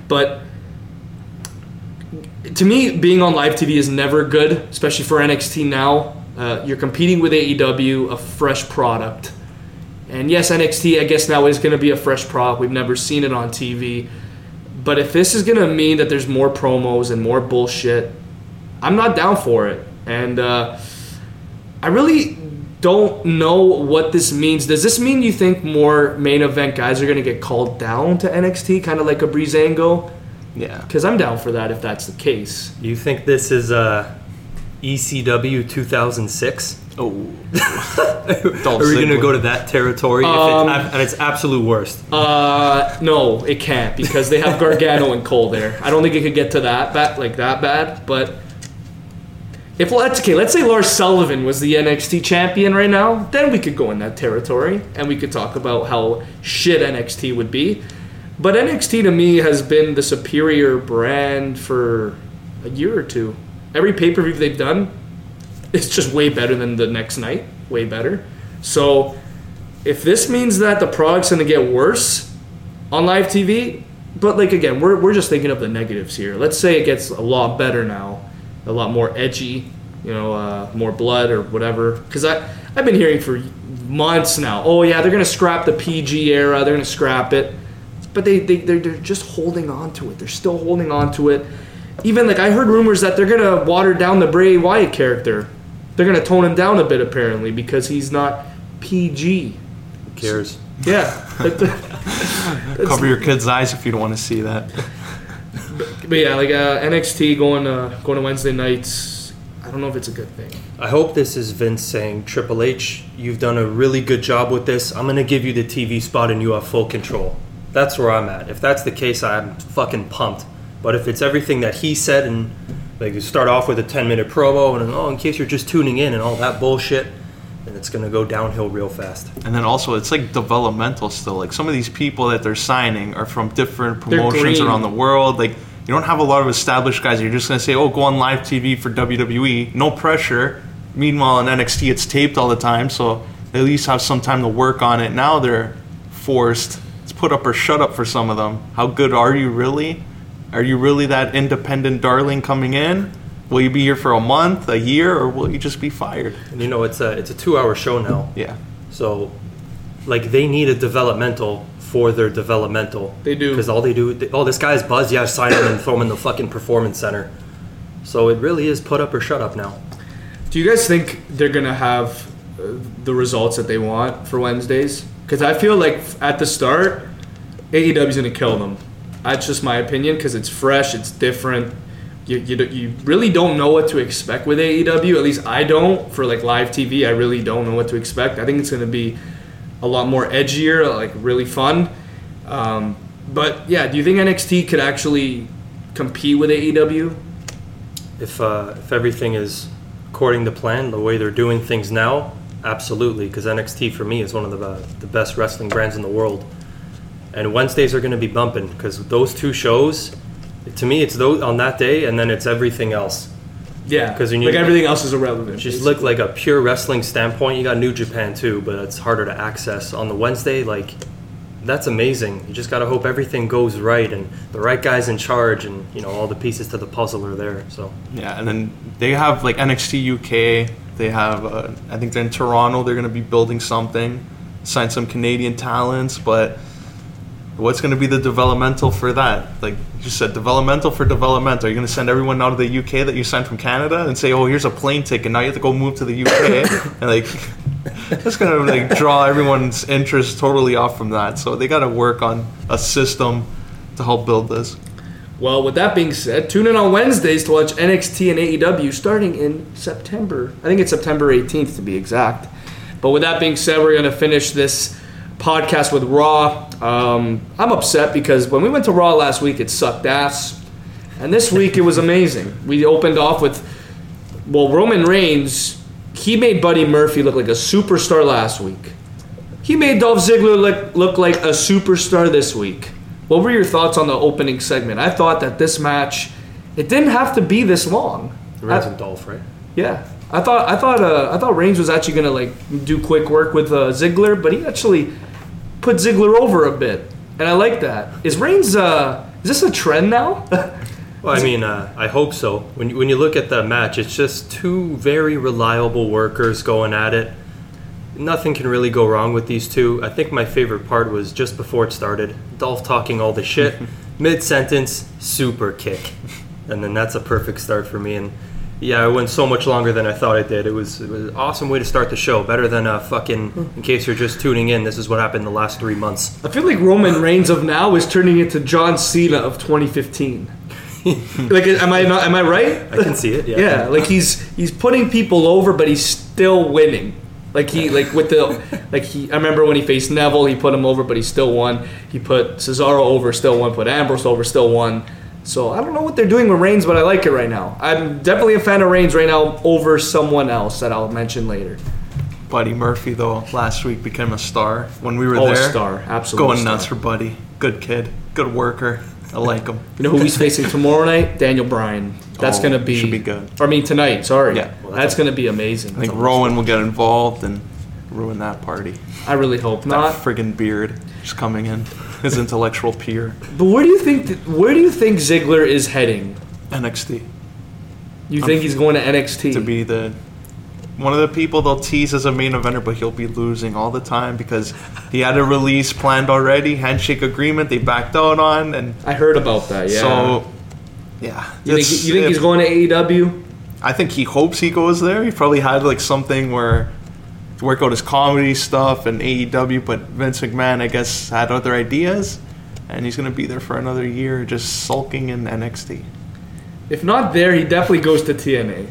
But to me, being on live TV is never good, especially for NXT now. You're competing with AEW, a fresh product. And yes, NXT, I guess, now is going to be a fresh product. We've never seen it on TV. But if this is going to mean that there's more promos and more bullshit, I'm not down for it. And I really don't know what this means. Does this mean you think more main event guys are going to get called down to NXT, kind of like a Breezango? Yeah. Because I'm down for that if that's the case. You think this is ECW 2006? Oh. Are we going to go to that territory? If it's absolute worst. No, it can't, because they have Gargano and Cole there. I don't think it could get to that bad, but... Let's say Lars Sullivan was the NXT champion right now, then we could go in that territory and we could talk about how shit NXT would be. But NXT to me has been the superior brand for a year or two. Every pay-per-view they've done, it's just way better than the next night, way better. So if this means that the product's going to get worse on live TV, but like again, we're just thinking of the negatives here. Let's say it gets a lot better now. A lot more edgy, you know, more blood or whatever. Because I've been hearing for months now, oh yeah, they're going to scrap the PG era, they're going to scrap it. But they're just holding on to it. They're still holding on to it. Even, like, I heard rumors that they're going to water down the Bray Wyatt character. They're going to tone him down a bit, apparently, because he's not PG. Who cares? Yeah. Cover your kids' eyes if you don't want to see that. But yeah, like NXT going to Wednesday nights, I don't know if it's a good thing. I hope this is Vince saying, Triple H, you've done a really good job with this. I'm going to give you the TV spot and you have full control. That's where I'm at. If that's the case, I'm fucking pumped. But if it's everything that he said, and like you start off with a 10-minute promo, and in case you're just tuning in and all that bullshit, and it's going to go downhill real fast. And then also, it's like developmental still. Like some of these people that they're signing are from different promotions around the world. Like, you don't have a lot of established guys. You're just going to say, oh, go on live TV for WWE. No pressure. Meanwhile, in NXT, it's taped all the time, so they at least have some time to work on it. Now they're forced. It's put up or shut up for some of them. How good are you really? Are you really that independent darling coming in? Will you be here for a month, a year, or will you just be fired? And you know, it's a 2-hour show now. Yeah. So, like, they need a developmental for their developmental. They do. Because all they do, this guy's buzzed, yeah, sign him and throw him in the fucking performance center. So it really is put up or shut up now. Do you guys think they're going to have the results that they want for Wednesdays? Because I feel like at the start, AEW's going to kill them. That's just my opinion because it's fresh, it's different. You really don't know what to expect with AEW. At least I don't. For like live TV, I really don't know what to expect. I think it's going to be a lot more edgier, like really fun. But yeah, do you think NXT could actually compete with AEW? If everything is according to plan, the way they're doing things now, absolutely. Because NXT for me is one of the best wrestling brands in the world. And Wednesdays are going to be bumping because those two shows. To me, it's those on that day, and then it's everything else. Yeah, because like everything else is irrelevant. Just look like a pure wrestling standpoint. You got New Japan too, but it's harder to access on the Wednesday. Like, that's amazing. You just gotta hope everything goes right and the right guy's in charge, and you know all the pieces to the puzzle are there. So yeah, and then they have like NXT UK. They have I think they're in Toronto. They're gonna be building something, sign some Canadian talents, but. What's going to be the developmental for that? Like you said, developmental for developmental. You're going to send everyone out of the UK that you sent from Canada and say, oh, here's a plane ticket. Now you have to go move to the UK. And like, that's going to like draw everyone's interest totally off from that. So they got to work on a system to help build this. Well, with that being said, tune in on Wednesdays to watch NXT and AEW starting in September. I think it's September 18th to be exact. But with that being said, we're going to finish this podcast with Raw. I'm upset because when we went to Raw last week, it sucked ass. And this week, it was amazing. We opened off with, well, Roman Reigns, he made Buddy Murphy look like a superstar last week. He made Dolph Ziggler look like a superstar this week. What were your thoughts on the opening segment? I thought that this match, it didn't have to be this long. Reigns and Dolph, right? Yeah. I thought Reigns was actually gonna like do quick work with Ziggler, but he actually put Ziggler over a bit, and I like that. Is Reigns is this a trend now? Well, I mean, I hope so. When you look at that match, it's just two very reliable workers going at it. Nothing can really go wrong with these two. I think my favorite part was just before it started, Dolph talking all the shit, mid sentence, super kick, and then that's a perfect start for me. And yeah, I went so much longer than I thought I did. It was an awesome way to start the show. Better than a fucking, in case you're just tuning in, this is what happened the last 3 months. I feel like Roman Reigns of now is turning into John Cena of 2015. Like, am I right? I can see it, yeah. Yeah, like he's putting people over, but he's still winning. Like I remember when he faced Neville, he put him over, but he still won. He put Cesaro over, still won. Put Ambrose over, still won. So I don't know what they're doing with Reigns, but I like it right now. I'm definitely a fan of Reigns right now over someone else that I'll mention later. Buddy Murphy, though, last week became a star when we were there. Oh, a star. Absolutely. Going nuts for Buddy. Good kid. Good worker. I like him. You know who he's facing tomorrow night? Daniel Bryan. That's going to be... should be good. I mean, tonight. Sorry. Yeah. Well, that's going to be amazing. I think Rowan will get involved and ruin that party. I really hope not. That friggin' beard just coming in. His intellectual peer. But where do you think Ziggler is heading? NXT. You think he's going to NXT? To be one of the people they'll tease as a main eventer, but he'll be losing all the time because he had a release planned already, handshake agreement they backed out on, and I heard about that. Yeah. So, yeah. You think he's going to AEW? I think he hopes he goes there. He probably had like something where. Work out his comedy stuff and AEW, but Vince McMahon, I guess, had other ideas, and he's going to be there for another year just sulking in NXT. If not there, he definitely goes to TNA.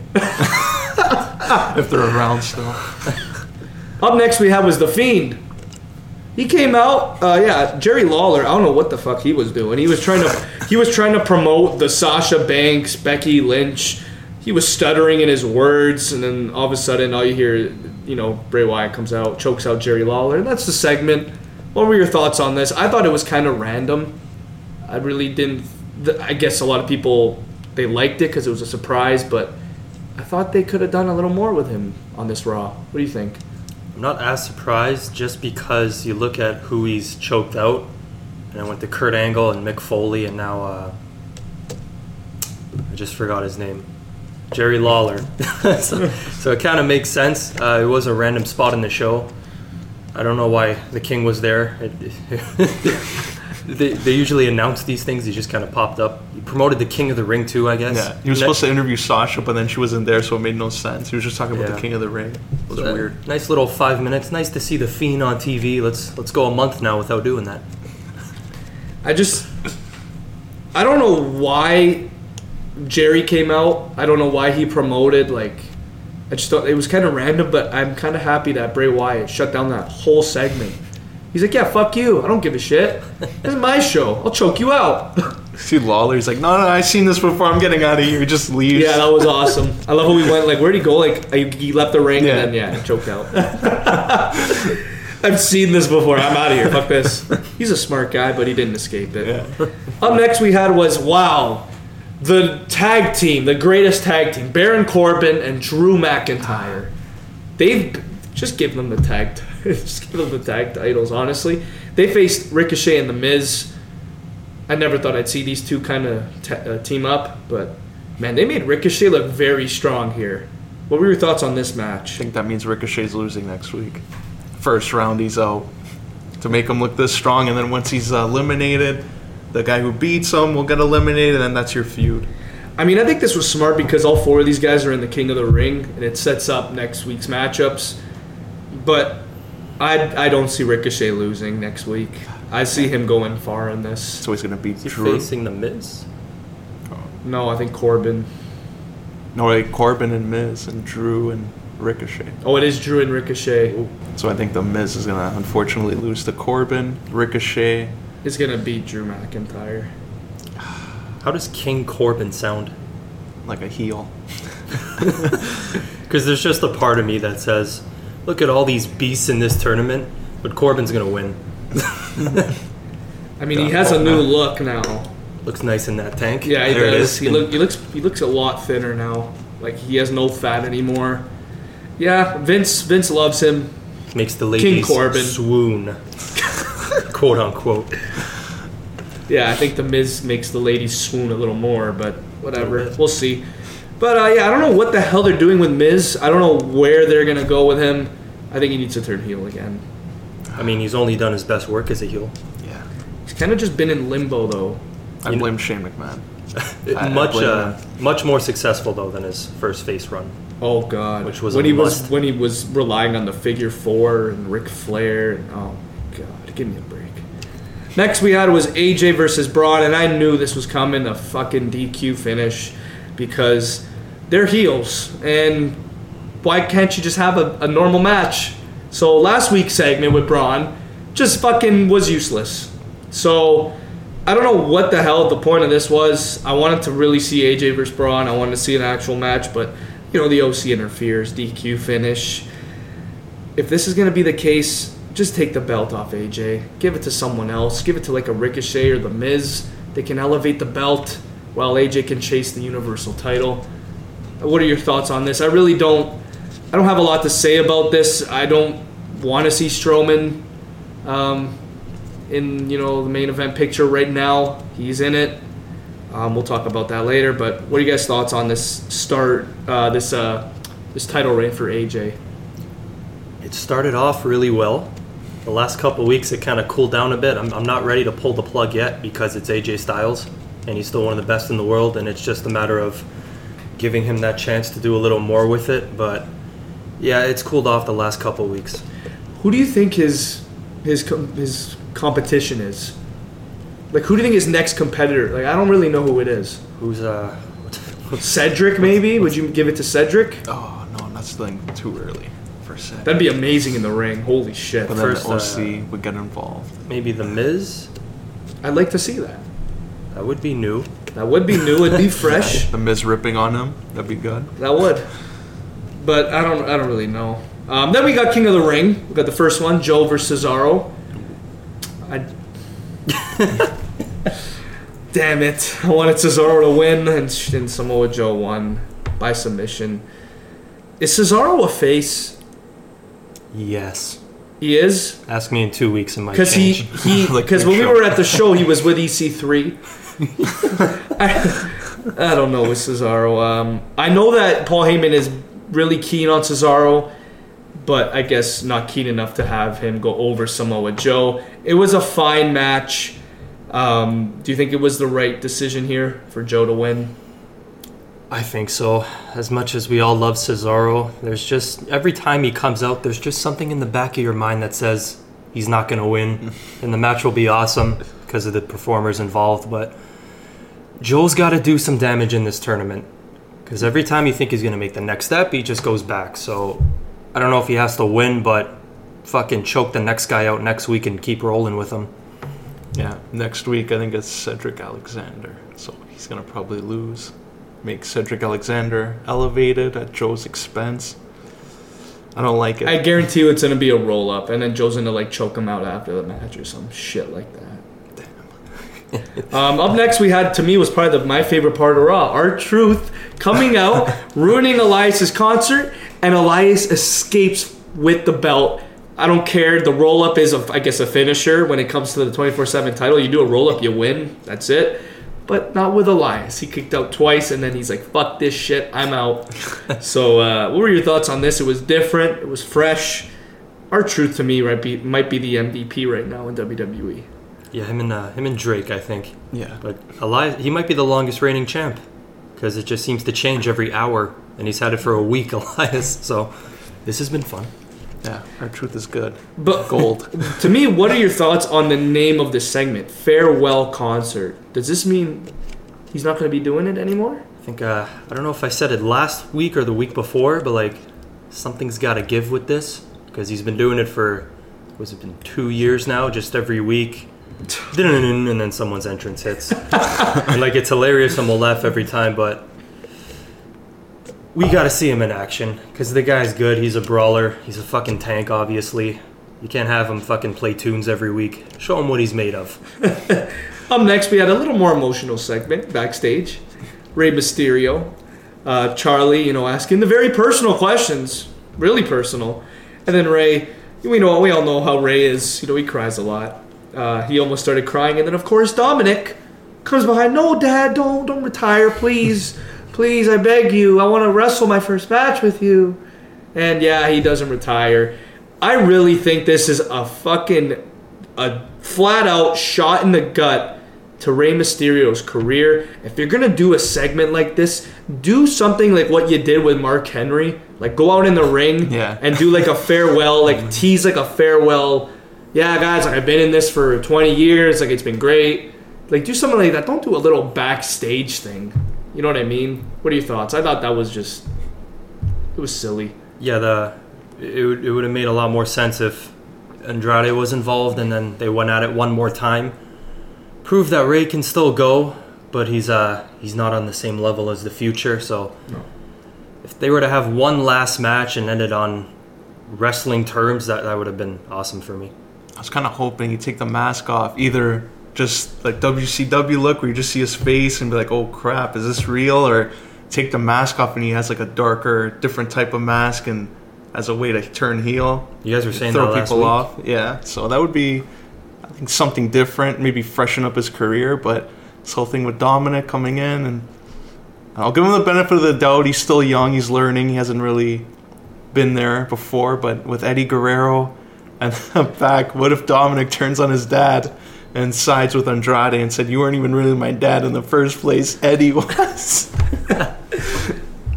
If they're around still. Up next we have was The Fiend. He came out, Jerry Lawler, I don't know what the fuck he was doing. He was trying to promote the Sasha Banks, Becky Lynch, he was stuttering in his words, and then all of a sudden, all you hear, you know, Bray Wyatt comes out, chokes out Jerry Lawler, and that's the segment. What were your thoughts on this? I thought it was kind of random. I really didn't. I guess a lot of people, they liked it because it was a surprise, but I thought they could have done a little more with him on this Raw. What do you think? I'm not as surprised, just because you look at who he's choked out, and I went to Kurt Angle and Mick Foley, and now I just forgot his name, Jerry Lawler. So it kind of makes sense. It was a random spot in the show. I don't know why the King was there. They usually announce these things. He just kind of popped up. He promoted the King of the Ring too, I guess. Yeah, he was supposed to interview Sasha, but then she wasn't there, so it made no sense. He was just talking about the King of the Ring. It was weird. Nice little 5 minutes. Nice to see the Fiend on TV. Let's go a month now without doing that. I don't know why Jerry came out. I don't know why he promoted, like, I just thought it was kind of random, but I'm kind of happy that Bray Wyatt shut down that whole segment. He's like, yeah, fuck you. I don't give a shit. This is my show. I'll choke you out. See Lawler, he's like, no, I've seen this before. I'm getting out of here. He just leaves. Yeah, that was awesome. I love how he went, like, where'd he go? Like, he left the ring and then, he choked out. I've seen this before. I'm out of here. Fuck this. He's a smart guy, but he didn't escape it. Yeah. Up next we had was, wow, the tag team, the greatest tag team, Baron Corbin and Drew McIntyre. They've just given them the tag. Just give them the tag titles. Honestly, they faced Ricochet and The Miz. I never thought I'd see these two kind of team up, but man, they made Ricochet look very strong here. What were your thoughts on this match? I think that means Ricochet's losing next week. First round, he's out. To make him look this strong, and then once he's eliminated, the guy who beats him will get eliminated, and then that's your feud. I mean, I think this was smart because all four of these guys are in the King of the Ring, and it sets up next week's matchups. But I don't see Ricochet losing next week. I see him going far in this. So he's going to beat Drew. Is he facing The Miz? No, I think Corbin. No, like Corbin and Miz and Drew and Ricochet. Oh, it is Drew and Ricochet. Ooh. So I think The Miz is going to unfortunately lose to Corbin, Ricochet. It's going to beat Drew McIntyre. How does King Corbin sound? Like a heel. Because there's just a part of me that says, look at all these beasts in this tournament, but Corbin's going to win. I mean, he has a new look now. Looks nice in that tank. Yeah, he does. He looks a lot thinner now. Like, he has no fat anymore. Yeah, Vince loves him. Makes the ladies swoon. Quote, unquote. Yeah, I think The Miz makes the ladies swoon a little more, but whatever. We'll see. But, I don't know what the hell they're doing with Miz. I don't know where they're going to go with him. I think he needs to turn heel again. I mean, he's only done his best work as a heel. Yeah. He's kind of just been in limbo, though. I blame Shane McMahon. Much more successful, though, than his first face run. Oh, God. Which was when he was relying on the figure four and Ric Flair. And, oh, God. Give me a break. Next we had was AJ versus Braun, and I knew this was coming, a fucking DQ finish, because they're heels, and why can't you just have a normal match? So last week's segment with Braun just fucking was useless. So I don't know what the hell the point of this was. I wanted to really see AJ versus Braun. I wanted to see an actual match, but, you know, the OC interferes, DQ finish. If this is going to be the case, just take the belt off AJ. Give it to someone else. Give it to, like, a Ricochet or The Miz. They can elevate the belt while AJ can chase the Universal title. What are your thoughts on this? I don't have a lot to say about this. I don't want to see Strowman in, you know, the main event picture right now. He's in it. We'll talk about that later. But what are you guys' thoughts on this start? This title reign for AJ. It started off really well. The last couple of weeks, it kind of cooled down a bit. I'm not ready to pull the plug yet because it's AJ Styles, and he's still one of the best in the world, and it's just a matter of giving him that chance to do a little more with it. But, yeah, it's cooled off the last couple weeks. Who do you think his competition is? Like, who do you think his next competitor? Like, I don't really know who it is. Who's Cedric, maybe? Would you give it to Cedric? Oh, no, I'm not stealing too early for Cedric. That'd be amazing in the ring. Holy shit. But then first, the OC would get involved. Maybe The Miz? I'd like to see that. That would be new. That would be new. It'd be fresh. The Miz ripping on him. That'd be good. That would. But I don't really know. Then we got King of the Ring. We got the first one, Joe versus Cesaro. Damn it. I wanted Cesaro to win, and Samoa Joe won by submission. Is Cesaro a face? Yes. He is? Ask me in 2 weeks and my change. Because when we were at the show, he was with EC3. I don't know with Cesaro. I know that Paul Heyman is really keen on Cesaro, but I guess not keen enough to have him go over Samoa Joe. It was a fine match. Do you think it was the right decision here for Joe to win? I think so. As much as we all love Cesaro, there's just, every time he comes out, there's just something in the back of your mind that says he's not going to win, and the match will be awesome because of the performers involved, but Joe's got to do some damage in this tournament because every time you think he's going to make the next step, he just goes back. So I don't know if he has to win, but fucking choke the next guy out next week and keep rolling with him. Yeah, next week I think it's Cedric Alexander, so he's going to probably lose. Make Cedric Alexander elevated at Joe's expense. I don't like it. I guarantee you it's going to be a roll-up, and then Joe's going to like choke him out after the match or some shit like that. Damn. Up next we had, to me, was probably my favorite part of Raw. R-Truth coming out, ruining Elias's concert, and Elias escapes with the belt. I don't care. The roll-up is, I guess, a finisher. When it comes to the 24/7 title, you do a roll-up, you win. That's it. But not with Elias. He kicked out twice, and then he's like, fuck this shit, I'm out. So what were your thoughts on this? It was different. It was fresh. R-Truth, to me, might be the MVP right now in WWE. Yeah, him and Drake, I think. Yeah. But Elias, he might be the longest reigning champ because it just seems to change every hour, and he's had it for a week, Elias. So this has been fun. Yeah, R-Truth is good. But gold. To me, what are your thoughts on the name of this segment? Farewell Concert. Does this mean he's not going to be doing it anymore? I think, I don't know if I said it last week or the week before, but like something's got to give with this because he's been doing it for, what's it been, 2 years now, just every week. And then someone's entrance hits. And like it's hilarious and we'll laugh every time, but we got to see him in action because the guy's good. He's a brawler. He's a fucking tank, obviously. You can't have him fucking play tunes every week. Show him what he's made of. Up next, we had a little more emotional segment backstage. Rey Mysterio. Charlie, asking the very personal questions. Really personal. And then Rey, we all know how Rey is. He cries a lot. He almost started crying. And then, of course, Dominic comes behind. No, Dad, don't retire, please. Please, I beg you. I want to wrestle my first match with you. And yeah, he doesn't retire. I really think this is a flat-out shot in the gut to Rey Mysterio's career. If you're going to do a segment like this, do something like what you did with Mark Henry. Like, go out in the ring and do like a farewell, like tease like a farewell. Yeah, guys, I've been in this for 20 years. Like, it's been great. Like, do something like that. Don't do a little backstage thing. You know what I mean? What are your thoughts? I thought that was just... It was silly. Yeah, it would have made a lot more sense if Andrade was involved and then they went at it one more time. Prove that Rey can still go, but he's not on the same level as the Future. So if they were to have one last match and end it on wrestling terms, that would have been awesome for me. I was kind of hoping he'd take the mask off, either... Just like WCW look where you just see his face and be like, oh crap, is this real? Or take the mask off and he has like a darker, different type of mask and as a way to turn heel. You guys were saying that last week. Throw people off. Yeah, so that would be, I think, something different, maybe freshen up his career. But this whole thing with Dominic coming in, and I'll give him the benefit of the doubt. He's still young, he's learning, he hasn't really been there before. But with Eddie Guerrero and back, what if Dominic turns on his dad and sides with Andrade and said, you weren't even really my dad in the first place, Eddie was?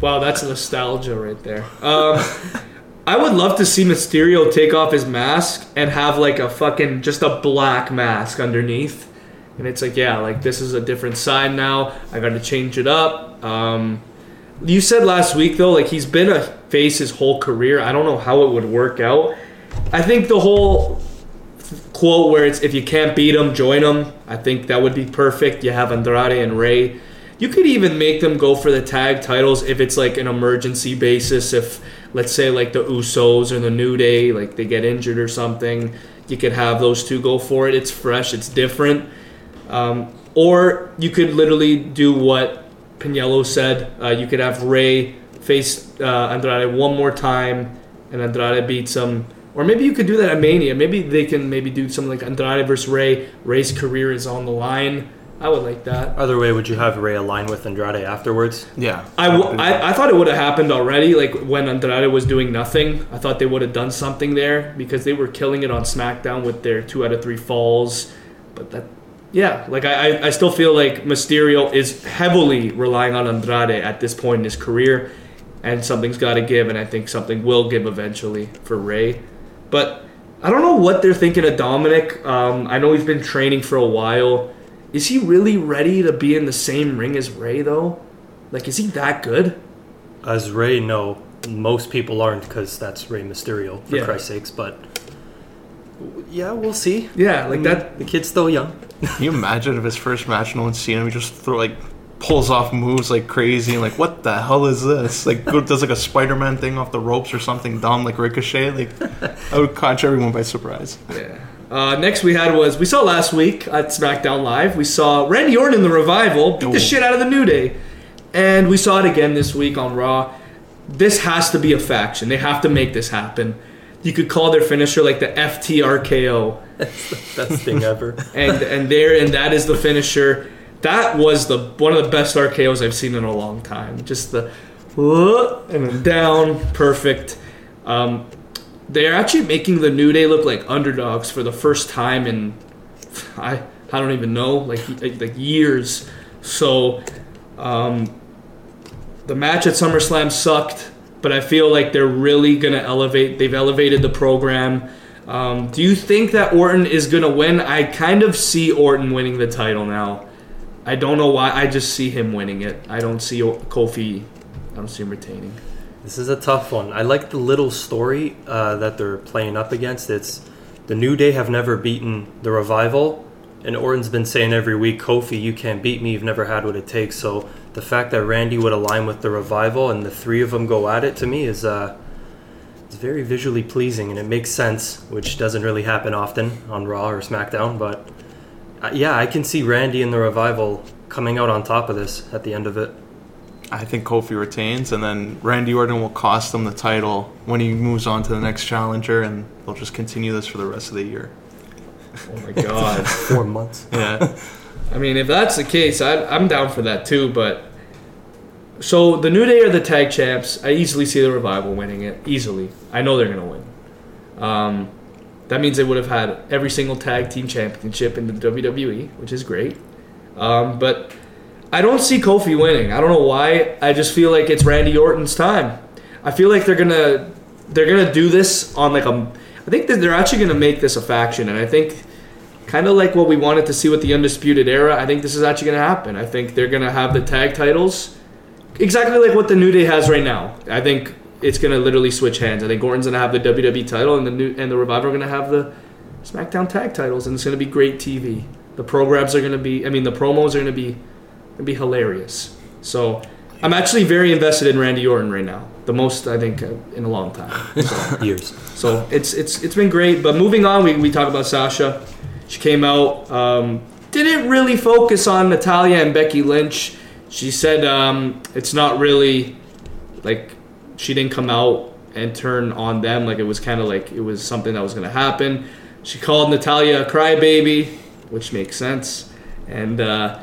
Wow, that's nostalgia right there. I would love to see Mysterio take off his mask and have like a fucking, just a black mask underneath. And it's like, yeah, like this is a different side now. I got to change it up. You said last week though, like he's been a face his whole career. I don't know how it would work out. I think the whole quote where it's, if you can't beat them, join them. I think that would be perfect. You have Andrade and Ray. You could even make them go for the tag titles if it's like an emergency basis. If, let's say, like the Usos or the New Day, like they get injured or something, you could have those two go for it. It's fresh. It's different. Or you could literally do what Piniello said. You could have Ray face Andrade one more time, and Andrade beats him. Or maybe you could do that at Mania. Maybe they can maybe do something like Andrade versus Ray. Ray's career is on the line. I would like that. Either way, would you have Ray align with Andrade afterwards? Yeah. I thought it would have happened already, like when Andrade was doing nothing. I thought they would have done something there because they were killing it on SmackDown with their 2 out of 3 falls. But that, yeah, like I still feel like Mysterio is heavily relying on Andrade at this point in his career, and something's got to give, and I think something will give eventually for Ray. But I don't know what they're thinking of Dominic. I know he's been training for a while. Is he really ready to be in the same ring as Ray, though? Like, is he that good? As Ray, no. Most people aren't, because that's Ray Mysterio, for Christ's sakes. But, yeah, we'll see. Yeah, like that. The kid's still young. Can you imagine if his first match, no one's seen him? He just pulls off moves like crazy, and like, what the hell is this? Like, does like a Spider-Man thing off the ropes or something dumb, like Ricochet. Like, I would catch everyone by surprise. Yeah. Next we saw last week at SmackDown Live, we saw Randy Orton in the Revival beat the shit out of the New Day. And we saw it again this week on Raw. This has to be a faction. They have to make this happen. You could call their finisher like the FTRKO. That's the best thing ever. and that is the finisher. That was one of the best RKOs I've seen in a long time. Just the and then down, perfect. They're actually making the New Day look like underdogs for the first time in, I don't even know, like years. So the match at SummerSlam sucked, but I feel like they're really going to elevate. They've elevated the program. Do you think that Orton is going to win? I kind of see Orton winning the title now. I don't know why. I just see him winning it. I don't see Kofi. I don't see him retaining. This is a tough one. I like the little story that they're playing up against. It's the New Day have never beaten the Revival, and Orton's been saying every week, Kofi, you can't beat me. You've never had what it takes. So the fact that Randy would align with the Revival and the three of them go at it, to me, is it's very visually pleasing, and it makes sense, which doesn't really happen often on Raw or SmackDown. But, yeah, I can see Randy and the Revival coming out on top of this at the end of it. I think Kofi retains, and then Randy Orton will cost them the title when he moves on to the next challenger, and they'll just continue this for the rest of the year. Oh, my God. 4 months. Yeah. I mean, if that's the case, I'm down for that, too. But so the New Day are the tag champs. I easily see the Revival winning it. Easily. I know they're going to win. That means they would have had every single tag team championship in the WWE, which is great. But I don't see Kofi winning. I don't know why. I just feel like it's Randy Orton's time. I feel like they're gonna do this on like a. I think that they're actually gonna make this a faction, and I think kind of like what we wanted to see with the Undisputed Era. I think this is actually gonna happen. I think they're gonna have the tag titles exactly like what the New Day has right now. I think it's gonna literally switch hands. I think Orton's gonna have the WWE title, and the Revival are gonna have the SmackDown tag titles, and it's gonna be great TV. The promos are gonna be. It'd be hilarious. So I'm actually very invested in Randy Orton right now. The most, I think, in a long time. So, years. So it's been great. But moving on, we talk about Sasha. She came out, didn't really focus on Natalya and Becky Lynch. She said it's not really, like, she didn't come out and turn on them. Like, it was kind of like it was something that was going to happen. She called Natalya a crybaby, which makes sense. And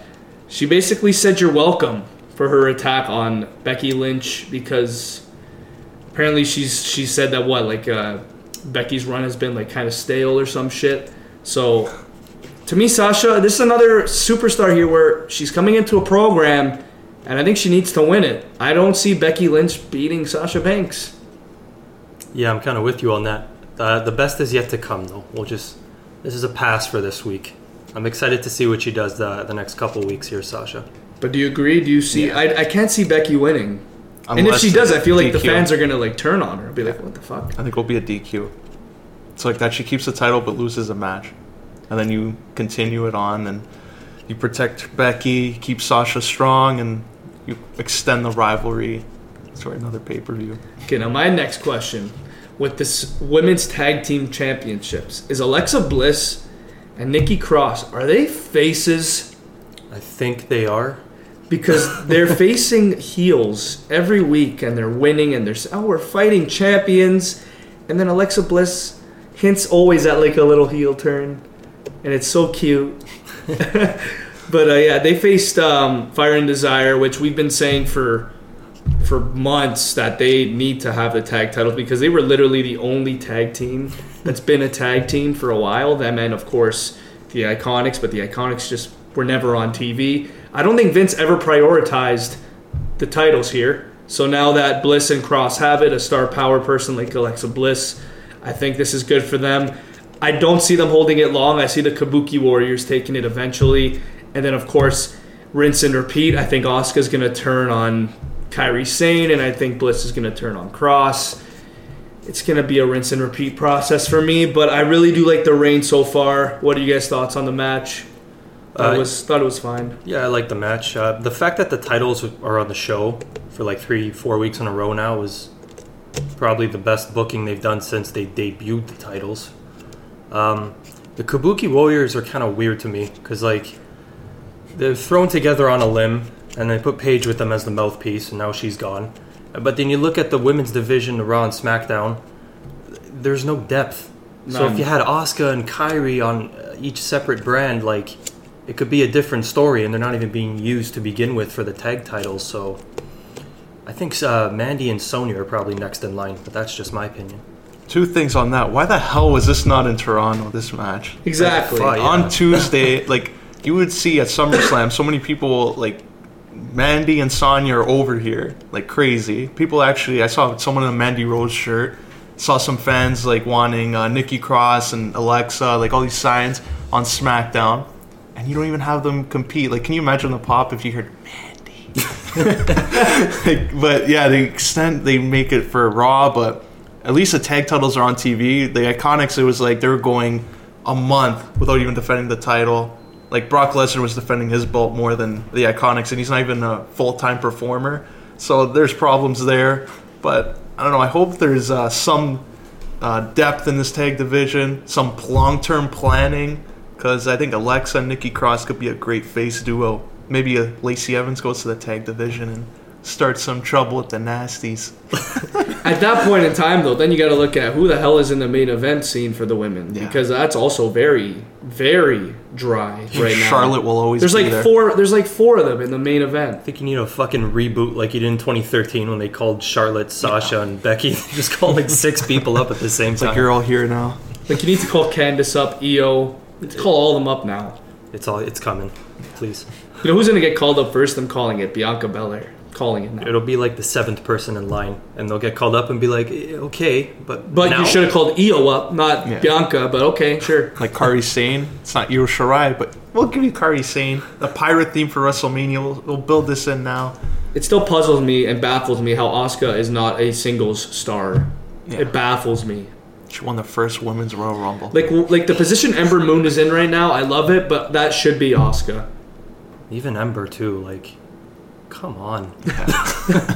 she basically said you're welcome for her attack on Becky Lynch, because apparently she said that Becky's run has been like kind of stale or some shit. So to me, Sasha, this is another superstar here where she's coming into a program, and I think she needs to win it. I don't see Becky Lynch beating Sasha Banks. Yeah, I'm kind of with you on that. The best is yet to come, though. This is a pass for this week. I'm excited to see what she does the next couple weeks here, Sasha. But do you agree? Do you see? Yeah. I can't see Becky winning. Unless, and if she does, I feel like DQ. The fans are going to like turn on her and be like, what the fuck? I think it'll be a DQ. It's like that she keeps the title but loses a match. and then you continue it on, and you protect Becky, keep Sasha strong, and you extend the rivalry to another pay-per-view. Okay, now my next question. With this women's tag team championships, is Alexa Bliss and Nikki Cross, are they faces? I think they are. Because they're facing heels every week, and they're winning, and they're saying, oh, we're fighting champions. And then Alexa Bliss hints always at like a little heel turn, and it's so cute. But yeah, they faced Fire and Desire, which we've been saying for months that they need to have the tag titles, because they were literally the only tag team that's been a tag team for a while. Them and, of course, the Iconics, but the Iconics just were never on TV. I don't think Vince ever prioritized the titles here. So now that Bliss and Cross have it, a star power person like Alexa Bliss, I think this is good for them. I don't see them holding it long. I see the Kabuki Warriors taking it eventually. And then, of course, rinse and repeat. I think Asuka's going to turn on Kairi Sane, and I think Bliss is going to turn on Cross. It's going to be a rinse and repeat process for me, but I really do like the reign so far. What are you guys' thoughts on the match? I thought it was fine. Yeah, I like the match. The fact that the titles are on the show for like 3-4 weeks in a row now is probably the best booking they've done since they debuted the titles. The Kabuki Warriors are kind of weird to me because like they're thrown together on a limb, and they put Paige with them as the mouthpiece, and now she's gone. But then you look at the women's division, the Raw and SmackDown, there's no depth. None. So if you had Asuka and Kairi on each separate brand, like it could be a different story, and they're not even being used to begin with for the tag titles. So I think Mandy and Sonya are probably next in line, but that's just my opinion. Two things on that. Why the hell was this not in Toronto, this match? Exactly. Like, yeah. On Tuesday, like you would see at SummerSlam, so many people like Mandy and Sonya are over here like crazy. People actually, I saw someone in a Mandy Rose shirt. Saw some fans like wanting Nikki Cross and Alexa, like all these signs on SmackDown, and you don't even have them compete. Like, can you imagine the pop if you heard Mandy? Like, but yeah, the extent they make it for Raw, but at least the tag titles are on TV. The Iconics, it was like they were going a month without even defending the title. Like, Brock Lesnar was defending his belt more than the Iconics, and he's not even a full-time performer. So there's problems there. But, I don't know, I hope there's some depth in this tag division, some long-term planning, because I think Alexa and Nikki Cross could be a great face duo. Maybe Lacey Evans goes to the tag division and starts some trouble with the Nasties. At that point in time, though, then you got to look at who the hell is in the main event scene for the women, yeah, because that's also very, very dry right now. Charlotte will always be there. There's like four of them in the main event. I think you need a fucking reboot like you did in 2013 when they called Charlotte, Sasha, and Becky. Just called like 6 people up at the same time. Like, you're all here now. Like, you need to call Candice up, Io. Call all them up now. It's coming. Please. You know who's going to get called up first? I'm calling it. Bianca Belair. Calling it now. It'll be like the 7th person in line, and they'll get called up and be like, okay, but now. You should have called Io up, not Bianca, but okay, sure. Like Kairi Sane. It's not Io Shirai, but we'll give you Kairi Sane. The pirate theme for WrestleMania, we'll build this in now. It still puzzles me and baffles me how Asuka is not a singles star. Yeah. It baffles me. She won the first Women's Royal Rumble. Like the position Ember Moon is in right now, I love it, but that should be Asuka. Even Ember too, like... Come on. Yeah.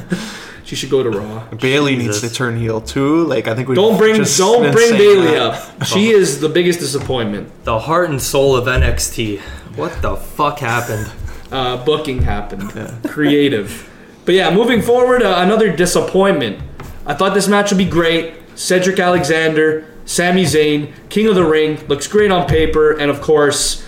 She should go to Raw. Bayley needs to turn heel too. Like, I think we don't bring Bayley up. She is the biggest disappointment. The heart and soul of NXT. What the fuck happened? Booking happened. Yeah. Creative. But yeah, moving forward, another disappointment. I thought this match would be great. Cedric Alexander, Sami Zayn, King of the Ring, looks great on paper, and of course,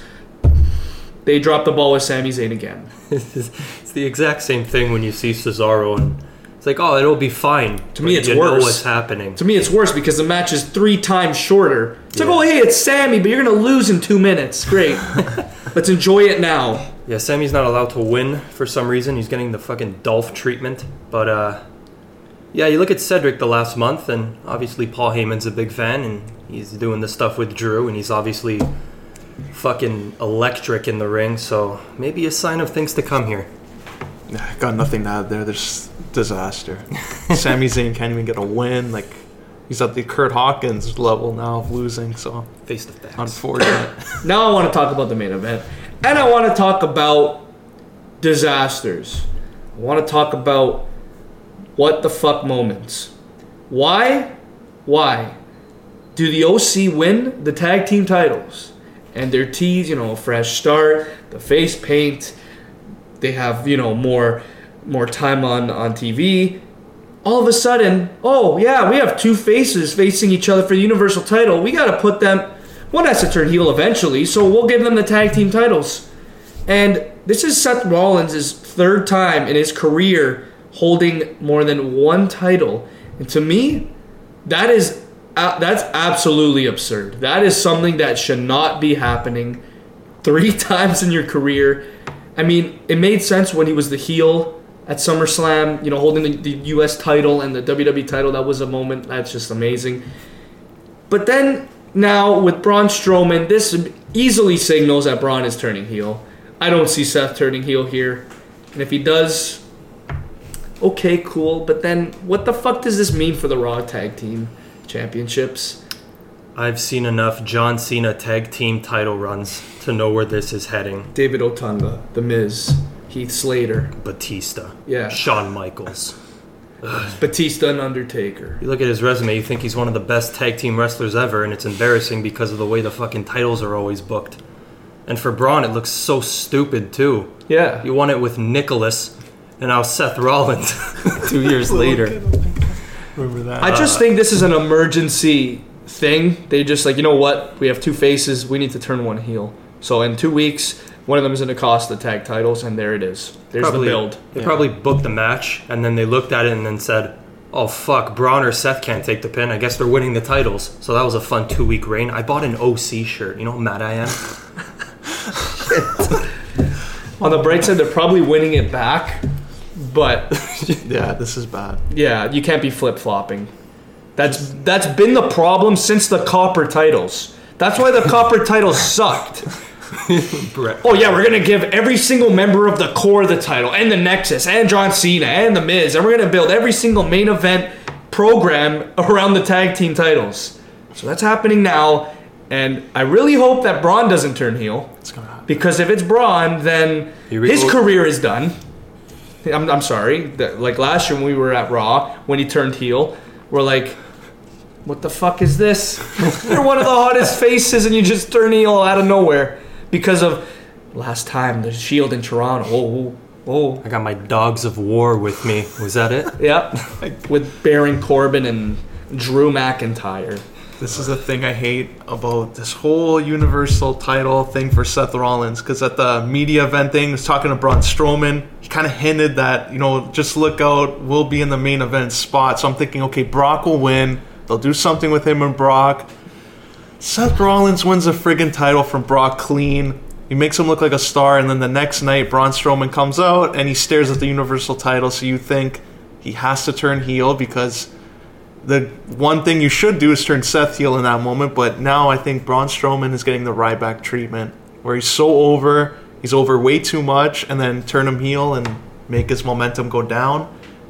they dropped the ball with Sami Zayn again. It's the exact same thing when you see Cesaro, and it's like, oh, it'll be fine. To me, it's worse. You know what's happening. To me, it's worse because the match is 3 times shorter. It's like, oh, hey, it's Sami, but you're going to lose in 2 minutes. Great. Let's enjoy it now. Yeah, Sami's not allowed to win for some reason. He's getting the fucking Dolph treatment. But, yeah, you look at Cedric the last month, and obviously Paul Heyman's a big fan, and he's doing this stuff with Drew, and he's obviously... fucking electric in the ring, so maybe a sign of things to come here. Got nothing to add there. There's disaster. Sami Zayn can't even get a win. Like, He's at the Curt Hawkins level now of losing, so face to face. Unfortunate. Now I want to talk about the main event, and I want to talk about disasters. I want to talk about what the fuck moments. Why do the OC win the tag team titles? And their tees, you know, a fresh start, the face paint. They have, you know, more time on TV. All of a sudden, oh yeah, we have two faces facing each other for the Universal title. We got to put them, one has to turn heel eventually, so we'll give them the tag team titles. And this is Seth Rollins' third time in his career holding more than one title. And to me, that's absolutely absurd. That is something that should not be happening three times in your career. I mean, it made sense when he was the heel at SummerSlam, you know, holding the U.S. title and the WWE title. That was a moment that's just amazing. But then now with Braun Strowman, this easily signals that Braun is turning heel. I don't see Seth turning heel here. And if he does, okay, cool. But then what the fuck does this mean for the Raw Tag Team Championships? I've seen enough John Cena tag team title runs to know where this is heading. David Otunga, The Miz, Heath Slater, Batista, Shawn Michaels, Batista and Undertaker. You look at his resume, you think he's one of the best tag team wrestlers ever, and it's embarrassing because of the way the fucking titles are always booked. And for Braun, it looks so stupid too. Yeah, you won it with Nicholas, and now Seth Rollins 2 years later. Remember that. I just think this is an emergency thing. They just like, you know what? We have two faces. We need to turn one heel. So in 2 weeks, one of them is going to cost the tag titles, and there it is. There's probably, the build. They probably booked the match, and then they looked at it and then said, oh, fuck, Braun or Seth can't take the pin. I guess they're winning the titles. So that was a fun 2 week reign. I bought an OC shirt. You know how mad I am? On the bright side, they're probably winning it back. But yeah, this is bad. Yeah, you can't be flip-flopping. That's been the problem since the copper titles. That's why the copper titles sucked. Oh yeah, we're gonna give every single member of the core the title, and the Nexus, and John Cena, and the Miz, and we're gonna build every single main event program around the tag team titles. So that's happening now, and I really hope that Braun doesn't turn heel. It's gonna happen. Because if it's Braun, then his career is done. I'm sorry. Like last year when we were at Raw, when he turned heel, we're like, what the fuck is this? You're one of the hottest faces and you just turn heel out of nowhere because of last time, the Shield in Toronto. Oh. I got my Dogs of War with me. Was that it? Yep. With Baron Corbin and Drew McIntyre. This is the thing I hate about this whole Universal title thing for Seth Rollins, because at the media event thing, I was talking to Braun Strowman. He kind of hinted that, you know, just look out, we'll be in the main event spot. So I'm thinking, okay, Brock will win. They'll do something with him and Brock. Seth Rollins wins the friggin' title from Brock clean. He makes him look like a star, and then the next night, Braun Strowman comes out, and he stares at the Universal title, so you think he has to turn heel because... the one thing you should do is turn Seth heel in that moment, but now I think Braun Strowman is getting the Ryback treatment, where he's so over, he's over way too much, and then turn him heel and make his momentum go down.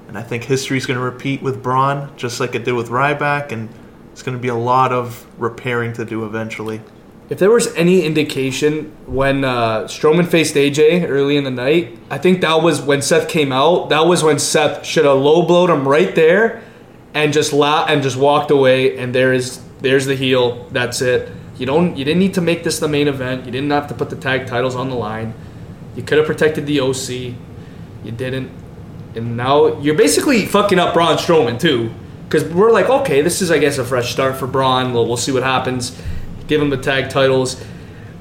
And I think history's going to repeat with Braun, just like it did with Ryback, and it's going to be a lot of repairing to do eventually. If there was any indication when Strowman faced AJ early in the night, I think that was when Seth came out. That was when Seth should have low-blowed him right there, and just walked away, and there's the heel. That's it. You didn't need to make this the main event. You didn't have to put the tag titles on the line. You could have protected the OC. You didn't, and now you're basically fucking up Braun Strowman too, because we're like, okay, this is I guess a fresh start for Braun. We'll see what happens. Give him the tag titles.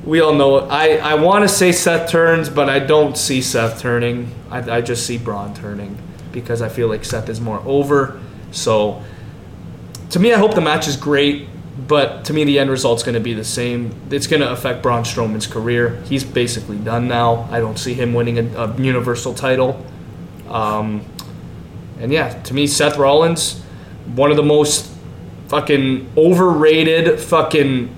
We all know. I want to say Seth turns, but I don't see Seth turning. I just see Braun turning because I feel like Seth is more over. So, to me, I hope the match is great, but to me, the end result's going to be the same. It's going to affect Braun Strowman's career. He's basically done now. I don't see him winning a Universal title. And yeah, to me, Seth Rollins, one of the most fucking overrated fucking...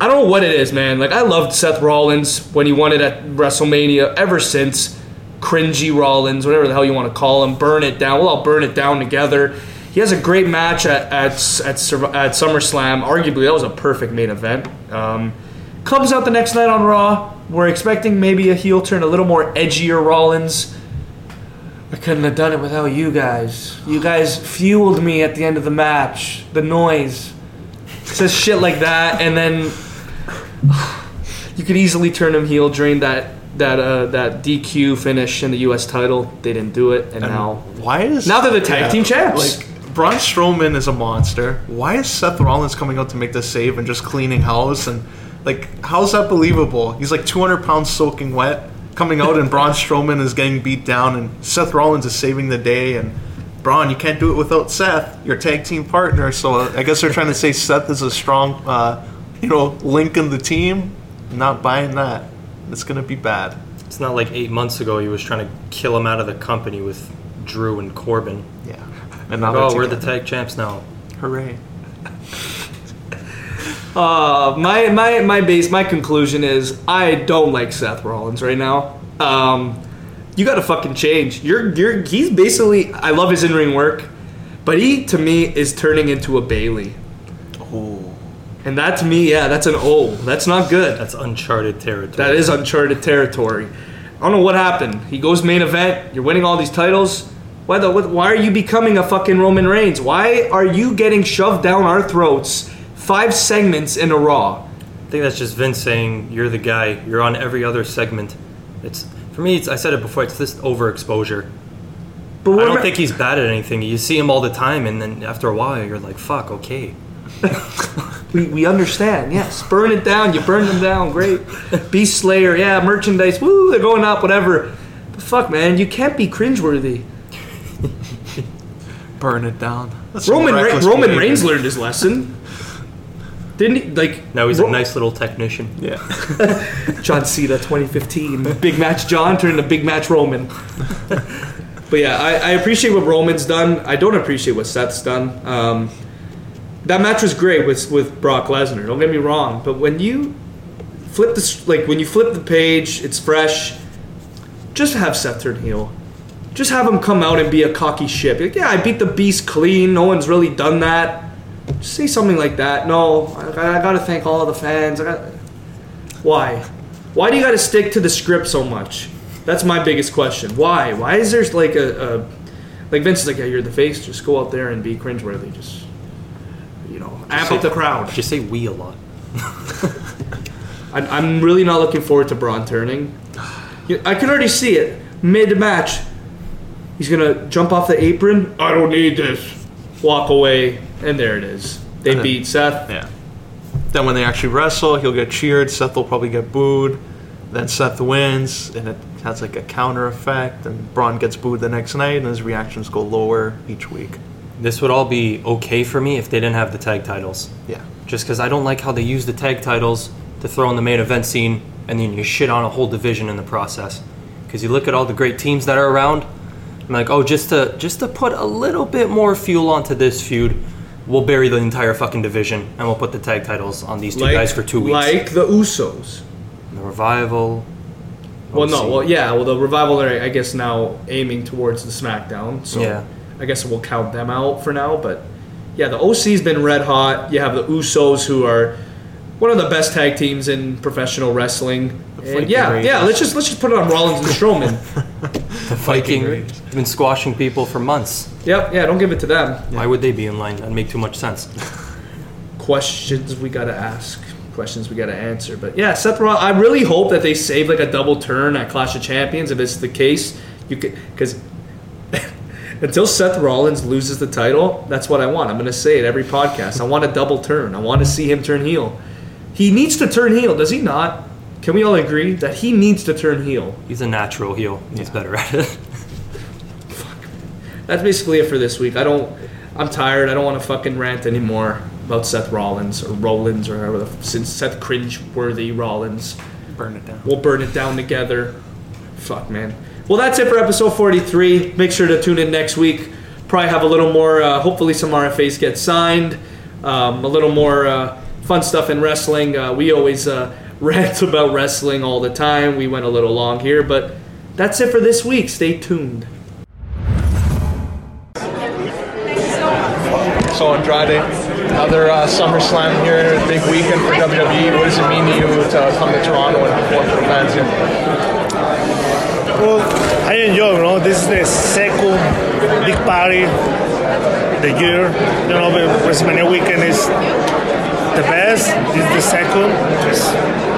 I don't know what it is, man. Like, I loved Seth Rollins when he won it at WrestleMania ever since. Cringy Rollins, whatever the hell you want to call him. Burn it down. We'll all burn it down together. He has a great match at SummerSlam. Arguably, that was a perfect main event. Comes out the next night on Raw. We're expecting maybe a heel turn, a little more edgier Rollins. I couldn't have done it without you guys. You guys fueled me at the end of the match. The noise. Says shit like that, and then you could easily turn him heel during that DQ finish in the U.S. title. They didn't do it, and now they're the tag team champs. Like, Braun Strowman is a monster. Why is Seth Rollins coming out to make the save and just cleaning house? And like, how's that believable? He's like 200 pounds soaking wet coming out, and Braun Strowman is getting beat down, and Seth Rollins is saving the day. And Braun, you can't do it without Seth, your tag team partner. So I guess they're trying to say Seth is a strong, link in the team. I'm not buying that. It's going to be bad. It's not like 8 months ago he was trying to kill him out of the company with Drew and Corbin. Yeah. And now we're the tag champs now. Hooray. My conclusion is I don't like Seth Rollins right now. You got to fucking change. He's basically, I love his in-ring work, but he, to me, is turning into a Bayley. Oh. And that, to me, that's an O. That's not good. That's uncharted territory. That is uncharted territory. I don't know what happened. He goes main event. You're winning all these titles. Why are you becoming a fucking Roman Reigns? Why are you getting shoved down our throats 5 segments in a Raw? I think that's just Vince saying, you're the guy. You're on every other segment. I said it before, it's this overexposure. But I don't think he's bad at anything. You see him all the time, and then after a while, you're like, fuck, okay. we understand, yes. Burn it down. You burn them down. Great. Beast Slayer, merchandise. Woo, they're going up, whatever. But fuck, man, you can't be cringeworthy. Burn it down. Roman Reigns learned his lesson. Didn't he? Like, now he's a nice little technician. Yeah. John Cena 2015. Big match John turned into big match Roman. But yeah, I appreciate what Roman's done. I don't appreciate what Seth's done. That match was great with Brock Lesnar. Don't get me wrong. But when you flip the page, it's fresh. Just have Seth turn heel. Just have him come out and be a cocky shit. Like, I beat the beast clean. No one's really done that. Just say something like that. No, I got to thank all the fans. Why? Why do you got to stick to the script so much? That's my biggest question. Why? Why is there like a like Vince is like, you're the face. Just go out there and be cringeworthy. Just, amp up the crowd. Just say we a lot. I'm really not looking forward to Braun turning. I can already see it. Mid-match, he's going to jump off the apron. I don't need this. Walk away. And there it is. They beat Seth. Yeah. Then when they actually wrestle, he'll get cheered. Seth will probably get booed. Then Seth wins, and it has like a counter effect. And Braun gets booed the next night, and his reactions go lower each week. This would all be okay for me if they didn't have the tag titles. Yeah. Just because I don't like how they use the tag titles to throw in the main event scene, and then you shit on a whole division in the process. Because you look at all the great teams that are around, and like, just to put a little bit more fuel onto this feud, we'll bury the entire fucking division, and we'll put the tag titles on these two guys for 2 weeks. Like the Usos. And the Revival. The Revival are, I guess, now aiming towards the SmackDown. So yeah. I guess we'll count them out for now. But, yeah, the OC's been red hot. You have the Usos, who are one of the best tag teams in professional wrestling. And let's just put it on Rollins and Strowman. The Vikings have been squashing people for months. Yep, don't give it to them. Yeah. Why would they be in line? That'd make too much sense. Questions we gotta ask. Questions we gotta answer. But yeah, Seth Rollins, I really hope that they save like a double turn at Clash of Champions. If it's the case, because until Seth Rollins loses the title, that's what I want. I'm gonna say it every podcast. I want a double turn. I want to see him turn heel. He needs to turn heel, does he not? Can we all agree that he needs to turn heel? He's a natural heel. He's better at it. Fuck. That's basically it for this week. I'm tired. I don't want to fucking rant anymore about Seth Rollins or Rollins or whatever. Since Seth Cringeworthy Rollins. Burn it down. We'll burn it down together. Fuck, man. Well, that's it for episode 43. Make sure to tune in next week. Probably have a little more, hopefully some RFAs get signed. A little more fun stuff in wrestling. We always... rant about wrestling all the time. We went a little long here, but that's it for this week. Stay tuned. Thanks so much. Alberto Andrade. Another SummerSlam here, a big weekend for WWE. What does it mean to you to come to Toronto and perform for fans here? Well, I enjoy, you know, this is the second big party of the year. You know, the WrestleMania weekend is the best, it's the second. It's,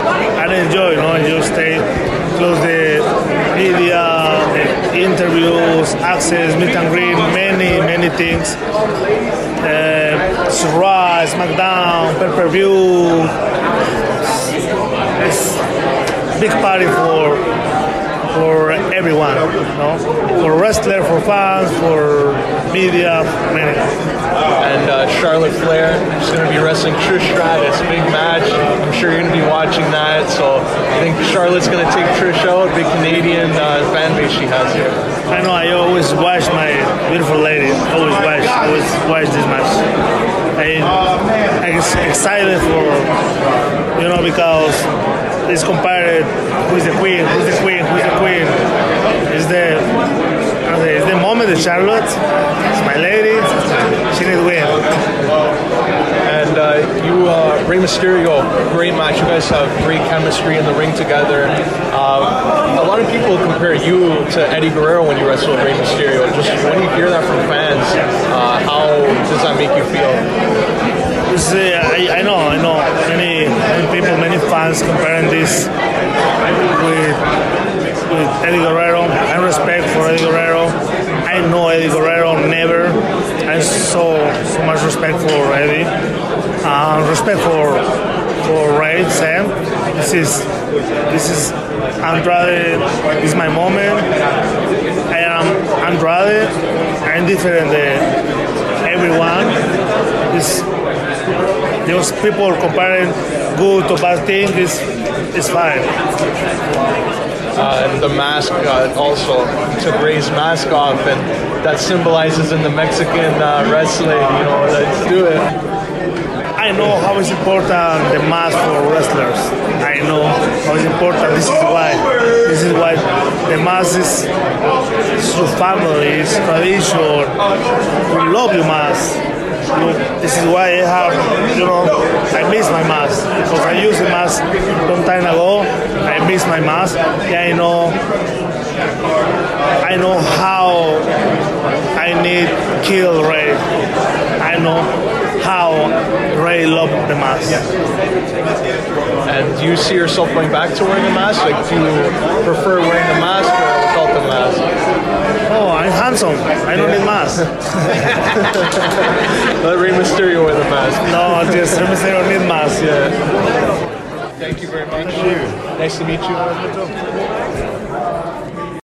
I enjoy, you know, I just stay close the media, the interviews, access, meet and greet, many things. Surprise, SmackDown, pay-per-view. It's a big party for everyone, you know? For wrestlers, for fans, for media, many. And Charlotte Flair is going to be wrestling Trish Stratus, big match. I'm sure you're going to be watching that. So I think Charlotte's going to take Trish out, big Canadian fan base she has here. I know, I always watch my beautiful lady, always watch this match. I'm excited for, you know, because it's compared who's the queen. It's the moment of Charlotte. It's my lady. She needs to win. And Rey Mysterio, great match. You guys have great chemistry in the ring together. A lot of people compare you to Eddie Guerrero when you wrestle with Rey Mysterio. Just when you hear that from fans, how does that make you feel? I know. Many people, many fans comparing this with Eddie Guerrero. I respect for Eddie Guerrero. I know Eddie Guerrero never. I so much respect for Eddie. Respect for Ray, Sam. This is Andrade. This is my moment. I am Andrade. I'm different than everyone. Those people comparing good to bad thing is fine. And the mask also took Rey's mask off, and that symbolizes in the Mexican wrestling, you know, let's do it. I know how it's important the mask for wrestlers. I know how it's important. This is why the mask is your family, it's tradition. We love your mask. This is why I have, you know, I miss my mask, because I used the mask long time ago. I miss my mask. Yeah, I know how I need kill Ray. I know how Ray loved the mask. And do you see yourself going back to wearing the mask? Like, do you prefer wearing the mask or without the mask? Oh, I'm handsome. I don't need mask. Let Rey Mysterio wear the mask. No, just Rey Mysterio need mask, yeah. Thank you very much. Thank you. Nice to meet you.